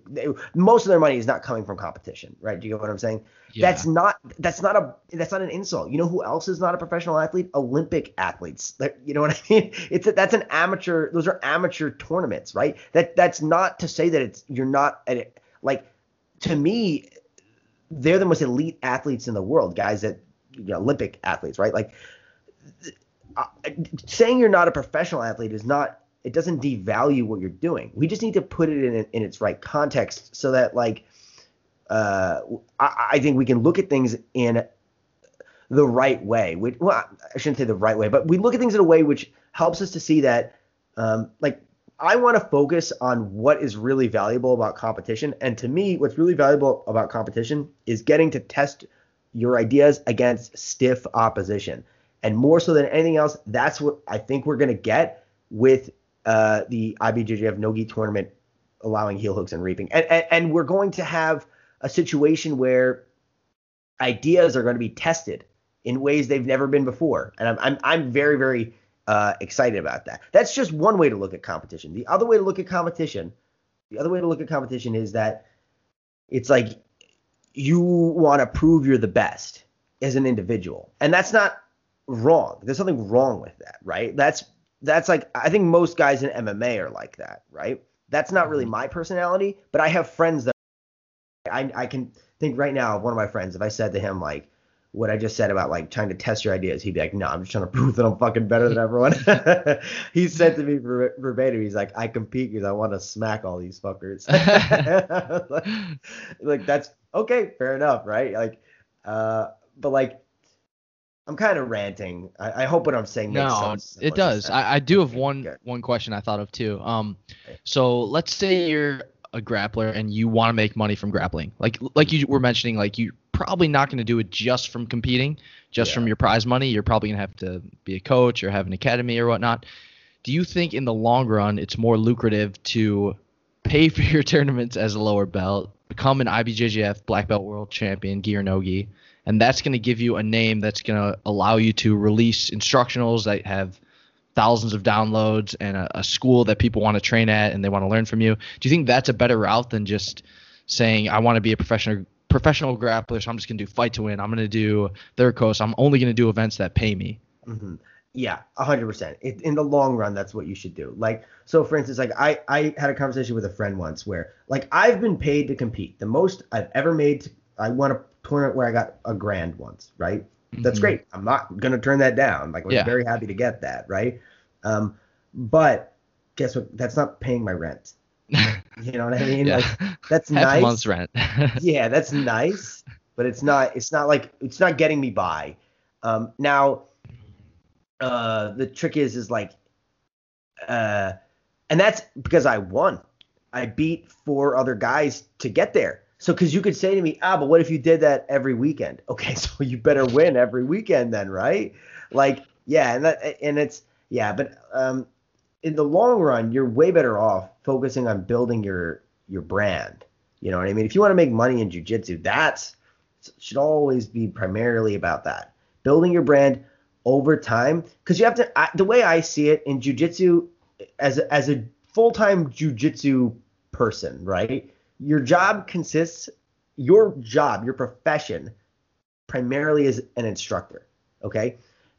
most of their money is not coming from competition, right? Do you get what I'm saying? Yeah. That's not an insult. You know who else is not a professional athlete? Olympic athletes. You know what I mean? That's an amateur. Those are amateur tournaments, right? That's not to say that you're not at it. Like, to me, they're the most elite athletes in the world, guys that, you know, Olympic athletes, right? Like, saying you're not a professional athlete is not, it doesn't devalue what you're doing. We just need to put it in its right context so that, like, I think we can look at things in the right way. Well, I shouldn't say the right way, but we look at things in a way which helps us to see that Like, I want to focus on what is really valuable about competition. And to me, what's really valuable about competition is getting to test your ideas against stiff opposition. And more so than anything else, that's what I think we're going to get with the IBJJF No-Gi tournament, allowing heel hooks and reaping. And we're going to have a situation where ideas are going to be tested in ways they've never been before. And I'm very, very excited about that. That's just one way to look at competition. The other way to look at competition is that it's like you want to prove you're the best as an individual. And that's not wrong. There's nothing wrong with that, right? That's like, I think most guys in MMA are like that, right? That's not really my personality, but I have friends that I can think right now of one of my friends. If I said to him, like, what I just said about, like, trying to test your ideas, he'd be like, no, I'm just trying to prove that I'm fucking better than everyone. He said to me verbatim, he's like, I compete because I want to smack all these fuckers. like, that's okay. Fair enough. Right. Like, but like, I'm kind of ranting. I hope what I'm saying makes sense. No, it does. I do have one question I thought of too. So let's say you're a grappler and you want to make money from grappling. Like you were mentioning, like, you're probably not going to do it just from competing, from your prize money. You're probably going to have to be a coach or have an academy or whatnot. Do you think in the long run it's more lucrative to pay for your tournaments as a lower belt, become an IBJJF black belt world champion, gi or no gi? And that's going to give you a name that's going to allow you to release instructionals that have thousands of downloads and a school that people want to train at and they want to learn from you. Do you think that's a better route than just saying, I want to be a professional grappler, so I'm just going to do Fight to Win. I'm going to do Third Coast. I'm only going to do events that pay me. Mm-hmm. Yeah, 100%. In the long run, that's what you should do. Like, so for instance, like I had a conversation with a friend once where, like, I've been paid to compete. The most I've ever made I won a tournament where I got $1,000 once, right? That's great. I'm not gonna turn that down. Like, I was very happy to get that, right? But guess what? That's not paying my rent. You know what I mean? Yeah. Like, that's nice. Month's rent. Yeah, that's nice, but it's not getting me by. Now, the trick is like, and that's because I won. I beat 4 other guys to get there. So, because you could say to me, but what if you did that every weekend? Okay, so you better win every weekend then, right? Like, yeah, but in the long run, you're way better off focusing on building your brand. You know what I mean? If you want to make money in jiu-jitsu, that should always be primarily about that. Building your brand over time, because you have to. The way I see it in jiu-jitsu, as a full-time jiu-jitsu person, right? Your profession primarily is an instructor, okay?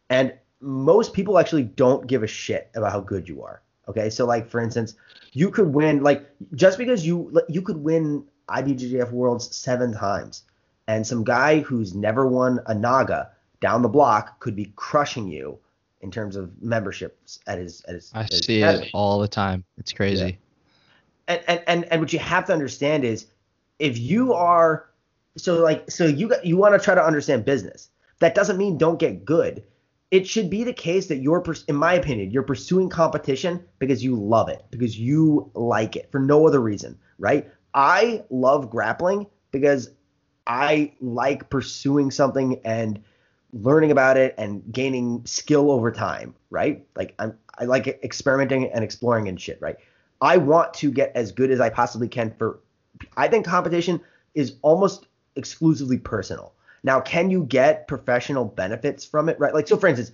And most people actually don't give a shit about how good you are, okay? So, like, for instance, you could win, like, just because you could win IBJJF Worlds 7 times, and some guy who's never won a Naga down the block could be crushing you in terms of memberships at his I see academy. It all the time. It's crazy. Yeah. And what you have to understand is if you are you want to try to understand business, that doesn't mean don't get good. It should be the case that in my opinion, you're pursuing competition because you love it, because you like it for no other reason, right? I love grappling because I like pursuing something and learning about it and gaining skill over time, right? Like I like experimenting and exploring and shit, right? I want to get as good as I possibly can I think competition is almost exclusively personal. Now, can you get professional benefits from it, right? Like, so for instance,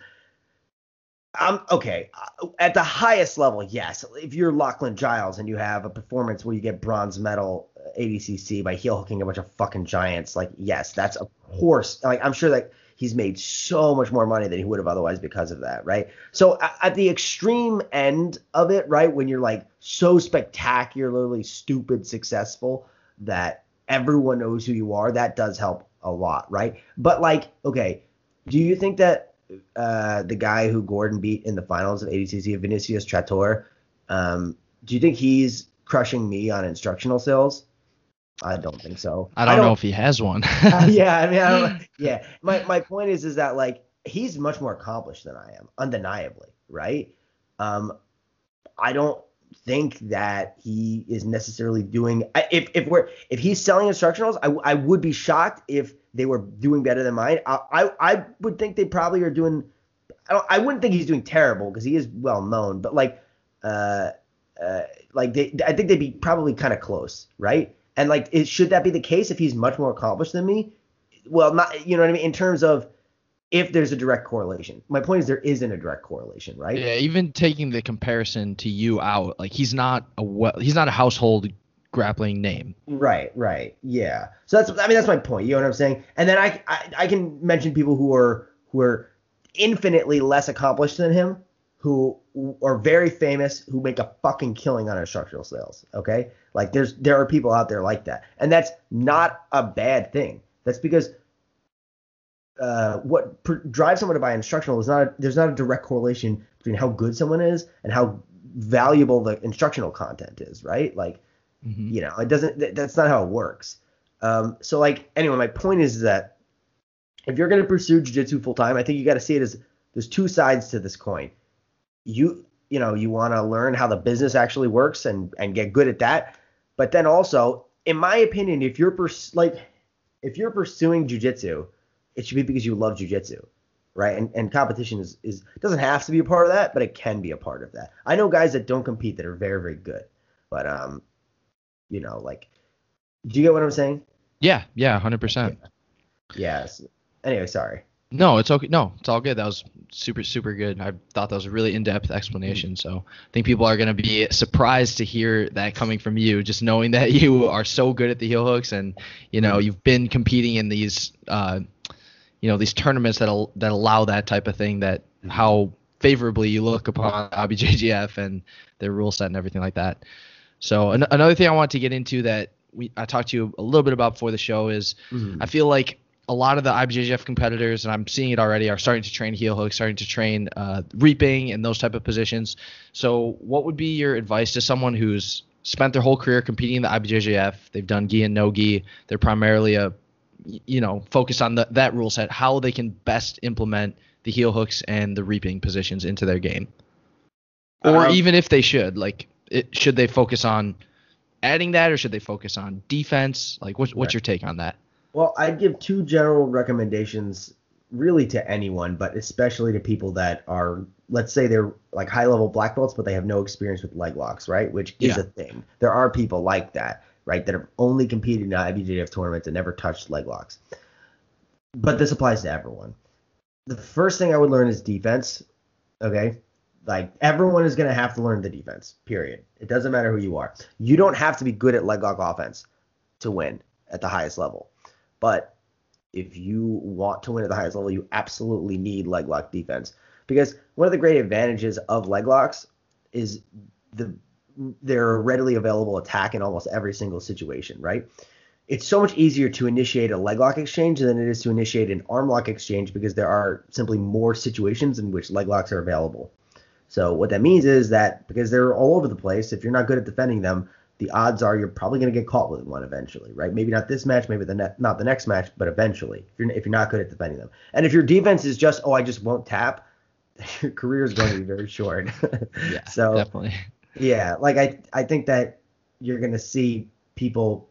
at the highest level, yes. If you're Lachlan Giles and you have a performance where you get bronze medal ADCC by heel hooking a bunch of fucking giants, like, yes, that's of course. Like, I'm sure that he's made so much more money than he would have otherwise because of that, right? So at the extreme end of it, right, when you're like so spectacularly stupid successful that everyone knows who you are, that does help a lot, right? But like, okay, do you think that the guy who Gordon beat in the finals of ADCC, Vinicius Trattor, do you think he's crushing me on instructional sales? I don't think so. I don't know if he has one. My point is that like he's much more accomplished than I am, undeniably, right? I don't think that he is necessarily doing – if he's selling instructionals, I would be shocked if they were doing better than mine. I would think they probably are doing – I wouldn't think he's doing terrible because he is well-known. But, I think they'd be probably kind of close, right? And, should that be the case if he's much more accomplished than me? Well, not – you know what I mean? In terms of – if there's a direct correlation. My point is there isn't a direct correlation, right? Yeah, even taking the comparison to you out, he's not a household grappling name. Right. Yeah. So that's my point. You know what I'm saying? And then I can mention people who are infinitely less accomplished than him, who are very famous, who make a fucking killing on instructional sales. Okay, there are people out there like that, and that's not a bad thing. That's because drives someone to buy instructional is there's not a direct correlation between how good someone is and how valuable the instructional content is, right? It doesn't. That's not how it works. Anyway, my point is that if you're going to pursue jiu-jitsu full time, I think you got to see it as there's two sides to this coin. You want to learn how the business actually works and get good at that, but then also, in my opinion, if you're pursuing jiu-jitsu, it should be because you love jiu-jitsu, right? And competition is doesn't have to be a part of that, but it can be a part of that. I know guys that don't compete that are very, very good. But, do you get what I'm saying? Yeah, 100%. Yeah. So, anyway, sorry. No, it's okay. No, it's all good. That was super, super good. I thought that was a really in-depth explanation. So I think people are going to be surprised to hear that coming from you, just knowing that you are so good at the heel hooks and, you've been competing in these these tournaments that allow that type of thing, that how favorably you look upon IBJJF and their rule set and everything like that. So another thing I want to get into that I talked to you a little bit about before the show is I feel like a lot of the IBJJF competitors, and I'm seeing it already, are starting to train heel hooks, starting to train reaping and those type of positions. So what would be your advice to someone who's spent their whole career competing in the IBJJF? They've done gi and no gi. They're primarily focus on that rule set, how they can best implement the heel hooks and the reaping positions into their game, or even if they should, should they focus on adding that, or should they focus on defense? What's your take on that? Well, I'd give two general recommendations really to anyone, but especially to people that are, let's say they're high level black belts, but they have no experience with leg locks, right? Which is a thing. There are people like that, right, that have only competed in IBJJF tournaments and never touched leg locks. But this applies to everyone. The first thing I would learn is defense, okay? Everyone is going to have to learn the defense, period. It doesn't matter who you are. You don't have to be good at leg lock offense to win at the highest level. But if you want to win at the highest level, you absolutely need leg lock defense. Because one of the great advantages of leg locks is they're a readily available attack in almost every single situation, right? It's so much easier to initiate a leg lock exchange than it is to initiate an arm lock exchange because there are simply more situations in which leg locks are available. So what that means is that because they're all over the place, if you're not good at defending them, the odds are you're probably going to get caught with one eventually, right? Maybe not this match, maybe not the next match, but eventually if you're not good at defending them. And if your defense is just, I just won't tap, your career is going to be very short. Yeah, so, definitely. Yeah, I think that you're going to see people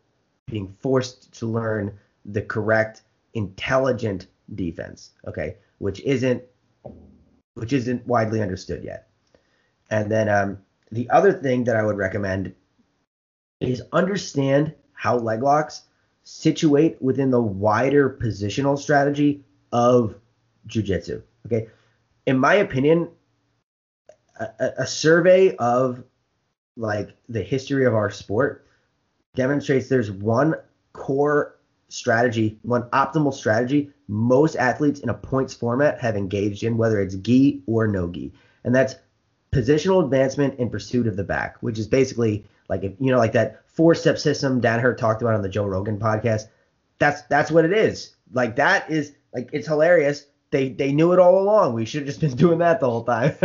being forced to learn the correct, intelligent defense, okay, which isn't widely understood yet. And then the other thing that I would recommend is understand how leg locks situate within the wider positional strategy of jiu-jitsu, okay? In my opinion, a survey of the history of our sport demonstrates there's one core strategy, one optimal strategy most athletes in a points format have engaged in, whether it's gi or no gi, and that's positional advancement in pursuit of the back, which is basically that 4-step system Danaher talked about on the Joe Rogan podcast. That's what it is. It's hilarious. They knew it all along. We should have just been doing that the whole time.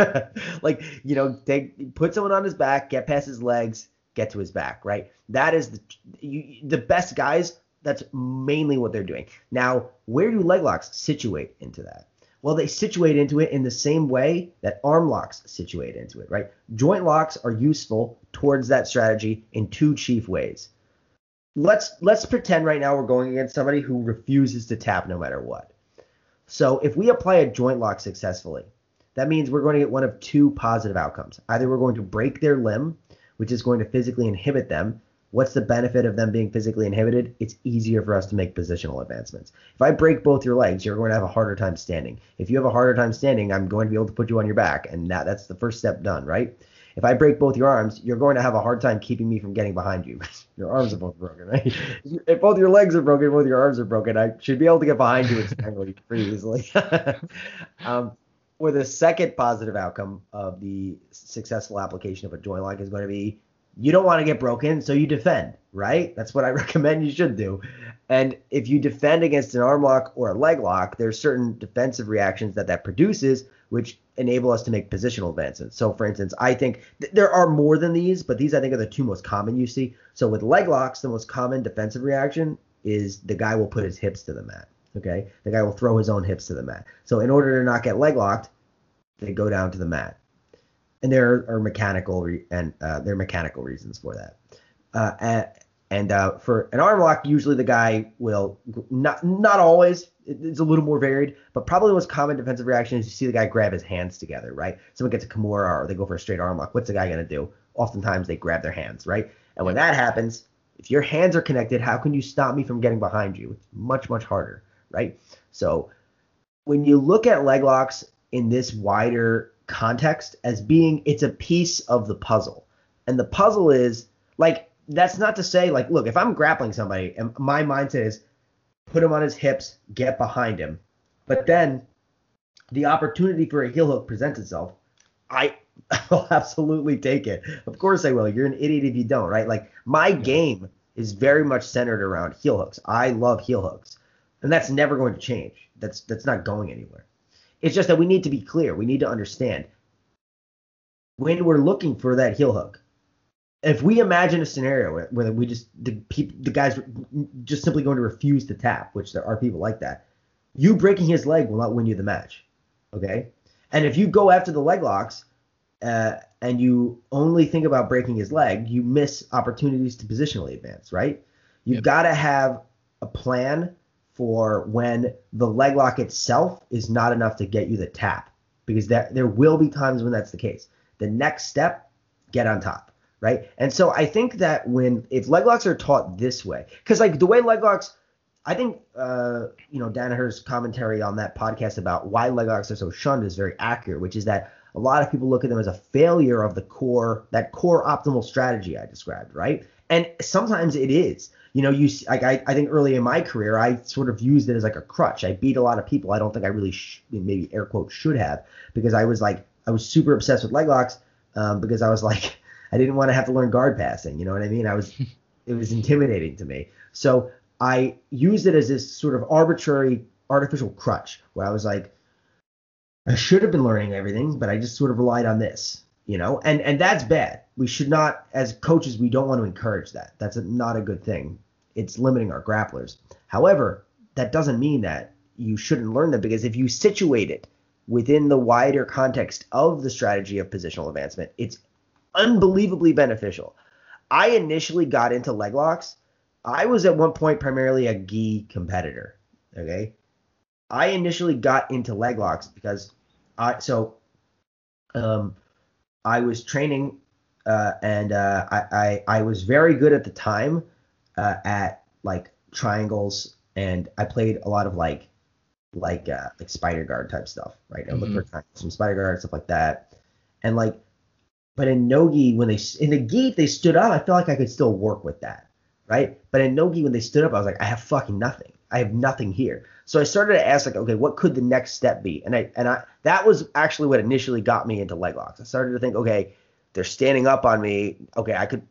They put someone on his back, get past his legs, get to his back, right? That is the best guys, that's mainly what they're doing. Now, where do leg locks situate into that? Well, they situate into it in the same way that arm locks situate into it, right? Joint locks are useful towards that strategy in two chief ways. Let's pretend right now we're going against somebody who refuses to tap no matter what. So if we apply a joint lock successfully, that means we're going to get one of two positive outcomes. Either we're going to break their limb, which is going to physically inhibit them. What's the benefit of them being physically inhibited? It's easier for us to make positional advancements. If I break both your legs, you're going to have a harder time standing. If you have a harder time standing, I'm going to be able to put you on your back, and that's the first step done, right? If I break both your arms, you're going to have a hard time keeping me from getting behind you. Your arms are both broken, right? If both your legs are broken, both your arms are broken, I should be able to get behind you and strangle you pretty easily. Or the second positive outcome of the successful application of a joint lock is going to be you don't want to get broken, so you defend, right? That's what I recommend you should do. And if you defend against an arm lock or a leg lock, there's certain defensive reactions that produces, which enable us to make positional advancements. So, for instance, I think there are more than these, but these I think are the two most common you see. So with leg locks, the most common defensive reaction is the guy will put his hips to the mat. Okay, the guy will throw his own hips to the mat. So in order to not get leg locked, they go down to the mat, and there are mechanical reasons for that. And for an arm lock, usually the guy will not always. It's a little more varied, but probably the most common defensive reaction is you see the guy grab his hands together, right? Someone gets a Kimura or they go for a straight arm lock. What's the guy gonna do? Oftentimes they grab their hands, right? And when that happens, if your hands are connected, how can you stop me from getting behind you? It's much, much harder, right? So when you look at leg locks in this wider context as being, it's a piece of the puzzle. And the puzzle is, like, that's not to say, like, look, if I'm grappling somebody and my mindset is put him on his hips, get behind him, but then the opportunity for a heel hook presents itself, I'll absolutely take it. Of course I will. You're an idiot if you don't, right? Like, my game is very much centered around heel hooks. I love heel hooks, and that's never going to change. That's not going anywhere. It's just that we need to be clear. We need to understand when we're looking for that heel hook. If we imagine a scenario where the guys just simply going to refuse to tap, which there are people like that, you breaking his leg will not win you the match, okay? And if you go after the leg locks and you only think about breaking his leg, you miss opportunities to positionally advance, right? You've got to have a plan for when the leg lock itself is not enough to get you the tap, because there will be times when that's the case. The next step, get on top. Right. And so I think that if leg locks are taught this way, because like the way leg locks, I think, Danaher's commentary on that podcast about why leg locks are so shunned is very accurate, which is that a lot of people look at them as a failure of that core optimal strategy I described. Right. And sometimes it is, I think early in my career, I sort of used it as like a crutch. I beat a lot of people. I don't think I really maybe air quote should have, because I was super obsessed with leg locks because I was like, I didn't want to have to learn guard passing. You know what I mean? It was intimidating to me. So I used it as this sort of arbitrary, artificial crutch where I was like, I should have been learning everything, but I just sort of relied on this, and that's bad. We should not, as coaches, we don't want to encourage that. That's not a good thing. It's limiting our grapplers. However, that doesn't mean that you shouldn't learn them, because if you situate it within the wider context of the strategy of positional advancement, it's unbelievably beneficial. I initially got into leg locks. I was at one point primarily a gi competitor. Okay. I initially got into leg locks because I was training and I was very good at the time at like triangles, and I played a lot of like spider guard type stuff, right? I looked for some spider guard stuff like that, and like. But in Nogi, if they stood up, I felt like I could still work with that, right? But in Nogi, when they stood up, I was like, I have fucking nothing. I have nothing here. So I started to ask, like, okay, what could the next step be? And I that was actually what initially got me into leg locks. I started to think, okay, they're standing up on me. Okay, I could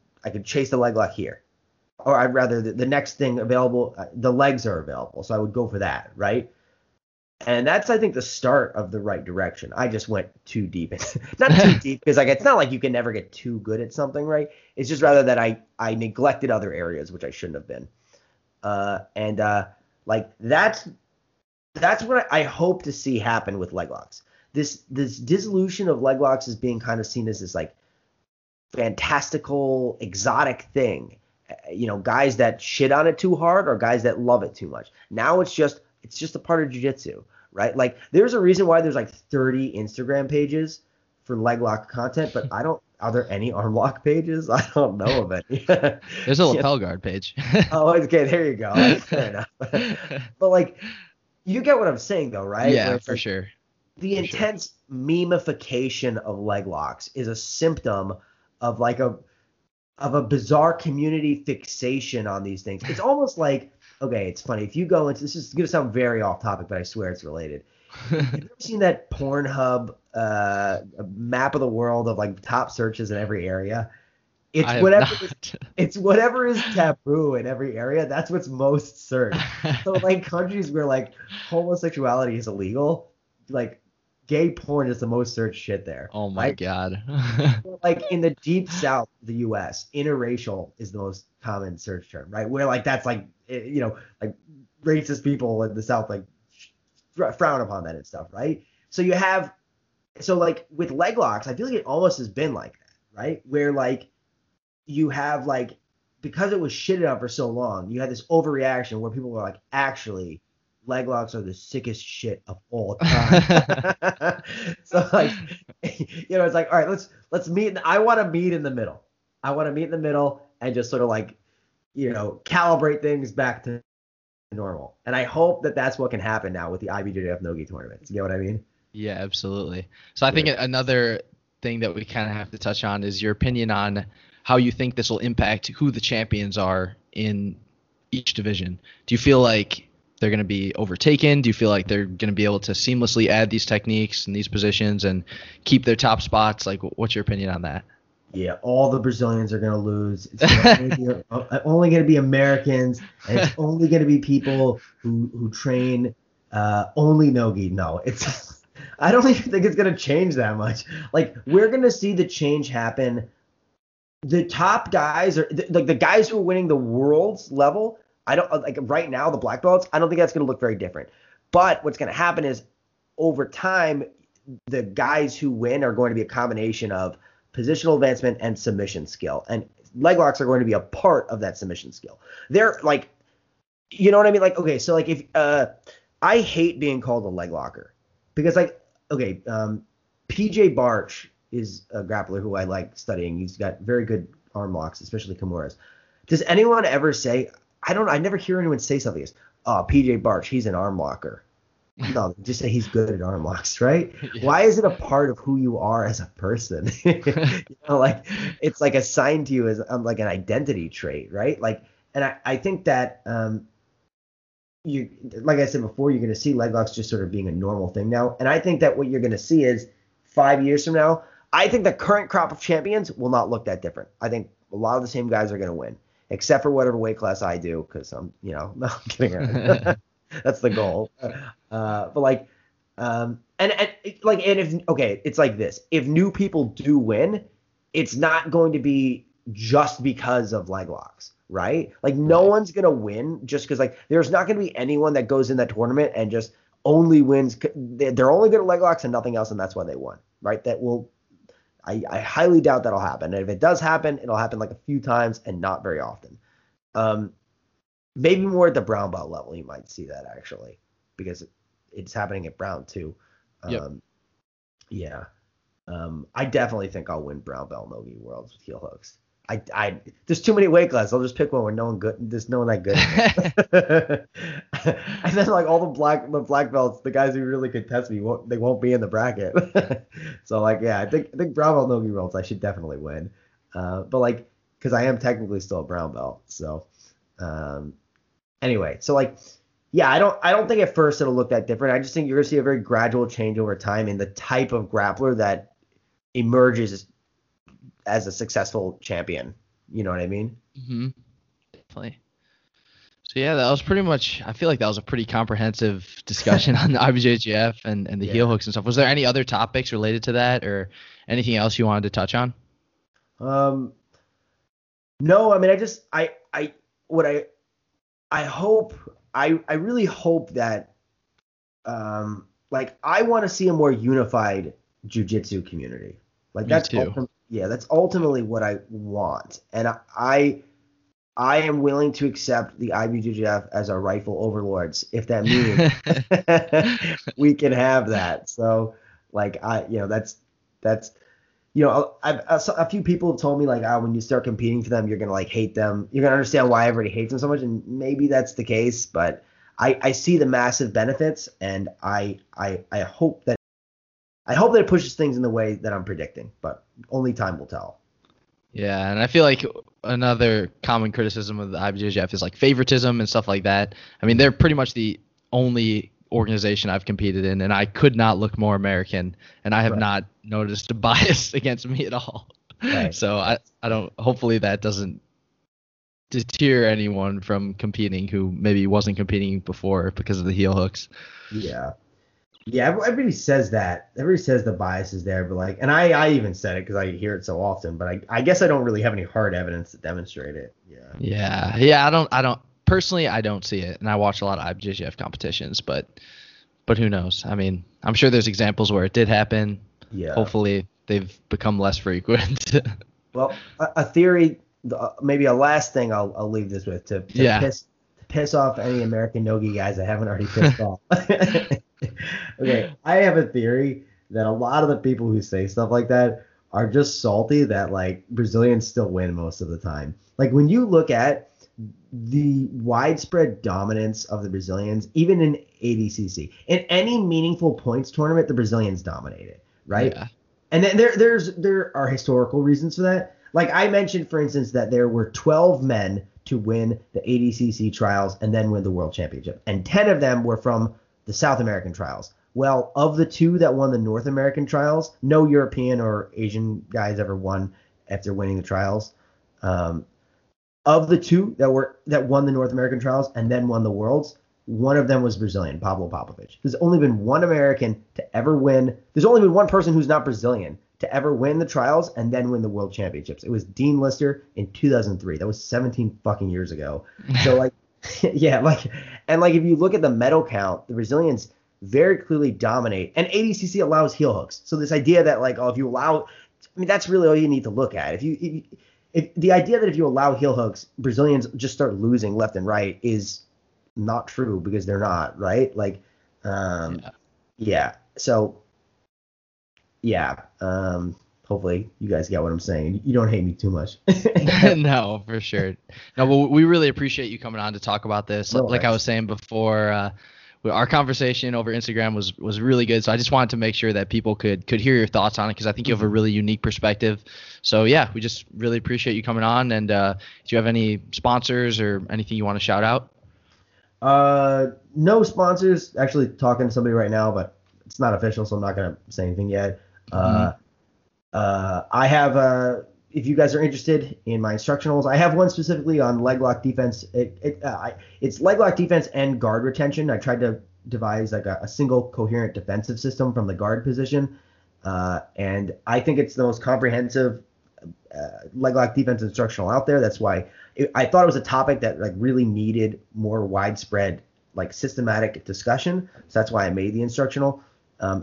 chase the leg lock here, or I'd rather the next thing available. The legs are available, so I would go for that, right? And that's, I think, the start of the right direction. I just went too deep. Not too deep, because like it's not like you can never get too good at something, right? It's just rather that I neglected other areas, which I shouldn't have been. And like that's that's what I hope to see happen with leg locks. This dissolution of leg locks is being kind of seen as this like fantastical, exotic thing. You know, guys that shit on it too hard or guys that love it too much. Now it's just a part of jiu-jitsu, right? Like there's a reason why there's like 30 Instagram pages for leg lock content, but are there any arm lock pages? I don't know of any. There's a lapel guard page. Oh, okay. There you go. That's fair enough. But like, you get what I'm saying though, right? Yeah, for like, sure. The intense memification of leg locks is a symptom of like a bizarre community fixation on these things. It's almost like, okay, it's funny. If you go into, this is going to sound very off topic, but I swear it's related. Have you ever seen that Pornhub map of the world of like top searches in every area? It's whatever is taboo in every area. That's what's most searched. So like countries where like homosexuality is illegal, like gay porn is the most searched shit there. Oh my God. Like in the deep south of the US, interracial is the most common search term, right? Where like that's like, you know, like racist people in the south like frown upon that and stuff, right? So like with leg locks, I feel like it almost has been like that, right? Where like you have like, because it was shitted on for so long, you had this overreaction where people were like, actually leg locks are the sickest shit of all time. So like, you know, it's like, all right, let's meet. I want to meet in the middle. I want to meet in the middle and just sort of like, you know, calibrate things back to normal. And I hope that that's what can happen now with the IBJJF Nogi tournaments. You know what I mean? Yeah, absolutely. So I think another thing that we kind of have to touch on is your opinion on how you think this will impact who the champions are in each division. Do you feel like they're going to be overtaken? Do you feel like they're going to be able to seamlessly add these techniques and these positions and keep their top spots? Like, what's your opinion on that? Yeah, all the Brazilians are going to lose. It's only going to be Americans, and it's only going to be people who train only Nogi. No, it's I don't even think it's going to change that much. Like, we're going to see the change happen. The top guys are like the guys who are winning the world's level. I don't like right now the black belts. I don't think that's going to look very different. But what's going to happen is over time, the guys who win are going to be a combination of positional advancement and submission skill, and leg locks are going to be a part of that submission skill. They're like, you know what I mean? Like, okay, so like if I hate being called a leg locker because like, okay, PJ Barch is a grappler who I like studying. He's got very good arm locks, especially Kimuras. Does anyone ever say? I never hear anyone say something like this. Oh, PJ Barch, he's an arm locker. No, just say he's good at arm locks, right? Yeah. Why is it a part of who you are as a person? You know, like it's like assigned to you as like an identity trait, right? Like, and I think that you, like I said before, you're going to see leg locks just sort of being a normal thing now. And I think that what you're going to see is 5 years from now, I think the current crop of champions will not look that different. I think a lot of the same guys are going to win. Except for whatever weight class I do, because I'm, you know, no, I'm kidding around. That's the goal. But like, it's like this. If new people do win, it's not going to be just because of leg locks, right? Like, no one's gonna win just because like there's not gonna be anyone that goes in that tournament and just only wins. They're only good at leg locks and nothing else, and that's why they won, right? That will. I highly doubt that'll happen. And if it does happen, it'll happen like a few times and not very often. Maybe more at the brown belt level, you might see that actually, because it's happening at brown too. Yeah. I definitely think I'll win brown belt Nogi worlds with heel hooks. I there's too many weight classes. I'll just pick one where no one good. There's no one that good. And then like all the black belts, the guys who really could test me, won't be in the bracket. So like, yeah, I think brown belt Nogi worlds I should definitely win. But like, because I am technically still a brown belt. So anyway, so like, yeah, I don't think at first it'll look that different. I just think you're gonna see a very gradual change over time in the type of grappler that emerges as a successful champion. You know what I mean? Mm-hmm. Definitely. So yeah, that was pretty much, I feel like that was a pretty comprehensive discussion on the IBJJF and the heel hooks and stuff. Was there any other topics related to that or anything else you wanted to touch on? No, I mean, I really hope that like I want to see a more unified jiu-jitsu community. Like that's ultimately what I want. And I am willing to accept the IBJJF as our rightful overlords if that means we can have that. So like a few people have told me like, when you start competing for them, you're going to like hate them. You're going to understand why everybody hates them so much. And maybe that's the case, but I see the massive benefits, and I hope that it pushes things in the way that I'm predicting, but only time will tell. Yeah, and I feel like another common criticism of the IBJJF is like favoritism and stuff like that. I mean, they're pretty much the only organization I've competed in, and I could not look more American, and I have not noticed a bias against me at all. Right. So I don't. Hopefully that doesn't deter anyone from competing who maybe wasn't competing before because of the heel hooks. Yeah. Yeah, everybody says that. Everybody says the bias is there, but like, and I even said it because I hear it so often, but I guess I don't really have any hard evidence to demonstrate it. Yeah. Yeah. Yeah. I don't personally, I don't see it, and I watch a lot of IBJJF competitions, but who knows? I mean, I'm sure there's examples where it did happen. Yeah. Hopefully, they've become less frequent. Well, a theory, maybe a last thing I'll leave this with to piss off any American nogi guys I haven't already pissed off. Okay, I have a theory that a lot of the people who say stuff like that are just salty that, like, Brazilians still win most of the time. Like, when you look at the widespread dominance of the Brazilians, even in ADCC, in any meaningful points tournament, the Brazilians dominate it, right? Yeah. And then there are historical reasons for that. Like, I mentioned, for instance, that there were 12 men to win the ADCC trials and then win the world championship. And 10 of them were from the South American trials. Well, of the two that won the North American trials, no European or Asian guys ever won after winning the trials. Of the two that won the North American trials and then won the worlds, one of them was Brazilian, Pablo Popovich. There's only been one American to ever win. There's only been one person who's not Brazilian to ever win the trials and then win the world championships. It was Dean Lister in 2003. That was 17 fucking years ago. So like, yeah, like, and like if you look at the medal count, the Brazilians very clearly dominate, and ADCC allows heel hooks. So this idea that like, if you allow, I mean, that's really all you need to look at. If the idea that if you allow heel hooks, Brazilians just start losing left and right is not true, because they're not, right? Like, hopefully you guys get what I'm saying. You don't hate me too much. No, for sure. No, but we really appreciate you coming on to talk about this. No, like I was saying before, our conversation over Instagram was really good. So I just wanted to make sure that people could hear your thoughts on it, because I think you have a really unique perspective. So yeah, we just really appreciate you coming on. And do you have any sponsors or anything you want to shout out? No sponsors. Actually talking to somebody right now, but it's not official, so I'm not going to say anything yet. I have if you guys are interested in my instructionals, I have one specifically on leg lock defense. It's leg lock defense and guard retention. I tried to devise like a single coherent defensive system from the guard position, and I think it's the most comprehensive leg lock defense instructional out there. That's why I thought it was a topic that like really needed more widespread like systematic discussion. So that's why I made the instructional.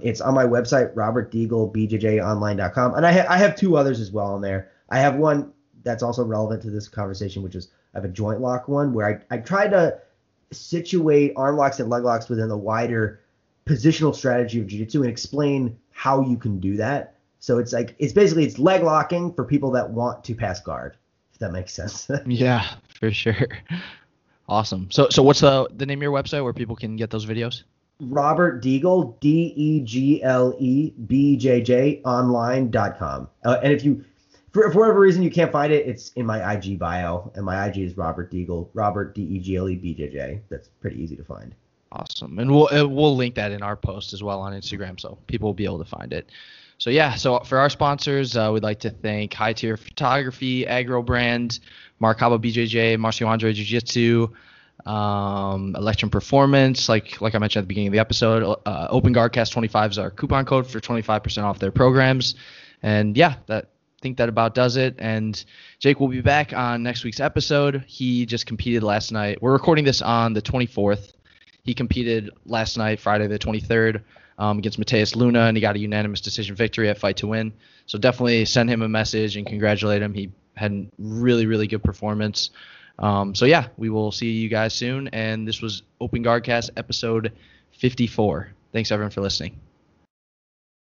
It's on my website, Robert Degle, BJJOnline.com. And I have two others as well on there. I have one that's also relevant to this conversation, which is I have a joint lock one where I try to situate arm locks and leg locks within the wider positional strategy of jiu-jitsu and explain how you can do that. So it's like it's basically leg locking for people that want to pass guard, if that makes sense. Yeah, for sure. Awesome. So what's the name of your website where people can get those videos? Robert Degle, Degle, BJJOnline.com. And if you, for whatever reason, you can't find it, it's in my IG bio. And my IG is Robert Degle, Robert Degle, BJJ. That's pretty easy to find. Awesome. And we'll link that in our post as well on Instagram, so people will be able to find it. So, yeah, so for our sponsors, we'd like to thank High Tier Photography, Agro Brand, Marcaba BJJ, Marcio Andre Jiu-Jitsu, Electrum Performance, like I mentioned at the beginning of the episode. Open Guard Cast 25 is our coupon code for 25% off their programs. And yeah, I think that about does it. And Jake will be back on next week's episode. He just competed last night. We're recording this on the 24th. He competed last night, Friday the 23rd, against Mateus Luna, and he got a unanimous decision victory at Fight to Win. So definitely send him a message and congratulate him. He had a really, really good performance. So, yeah, we will see you guys soon. And this was Open Guard Cast episode 54. Thanks, everyone, for listening.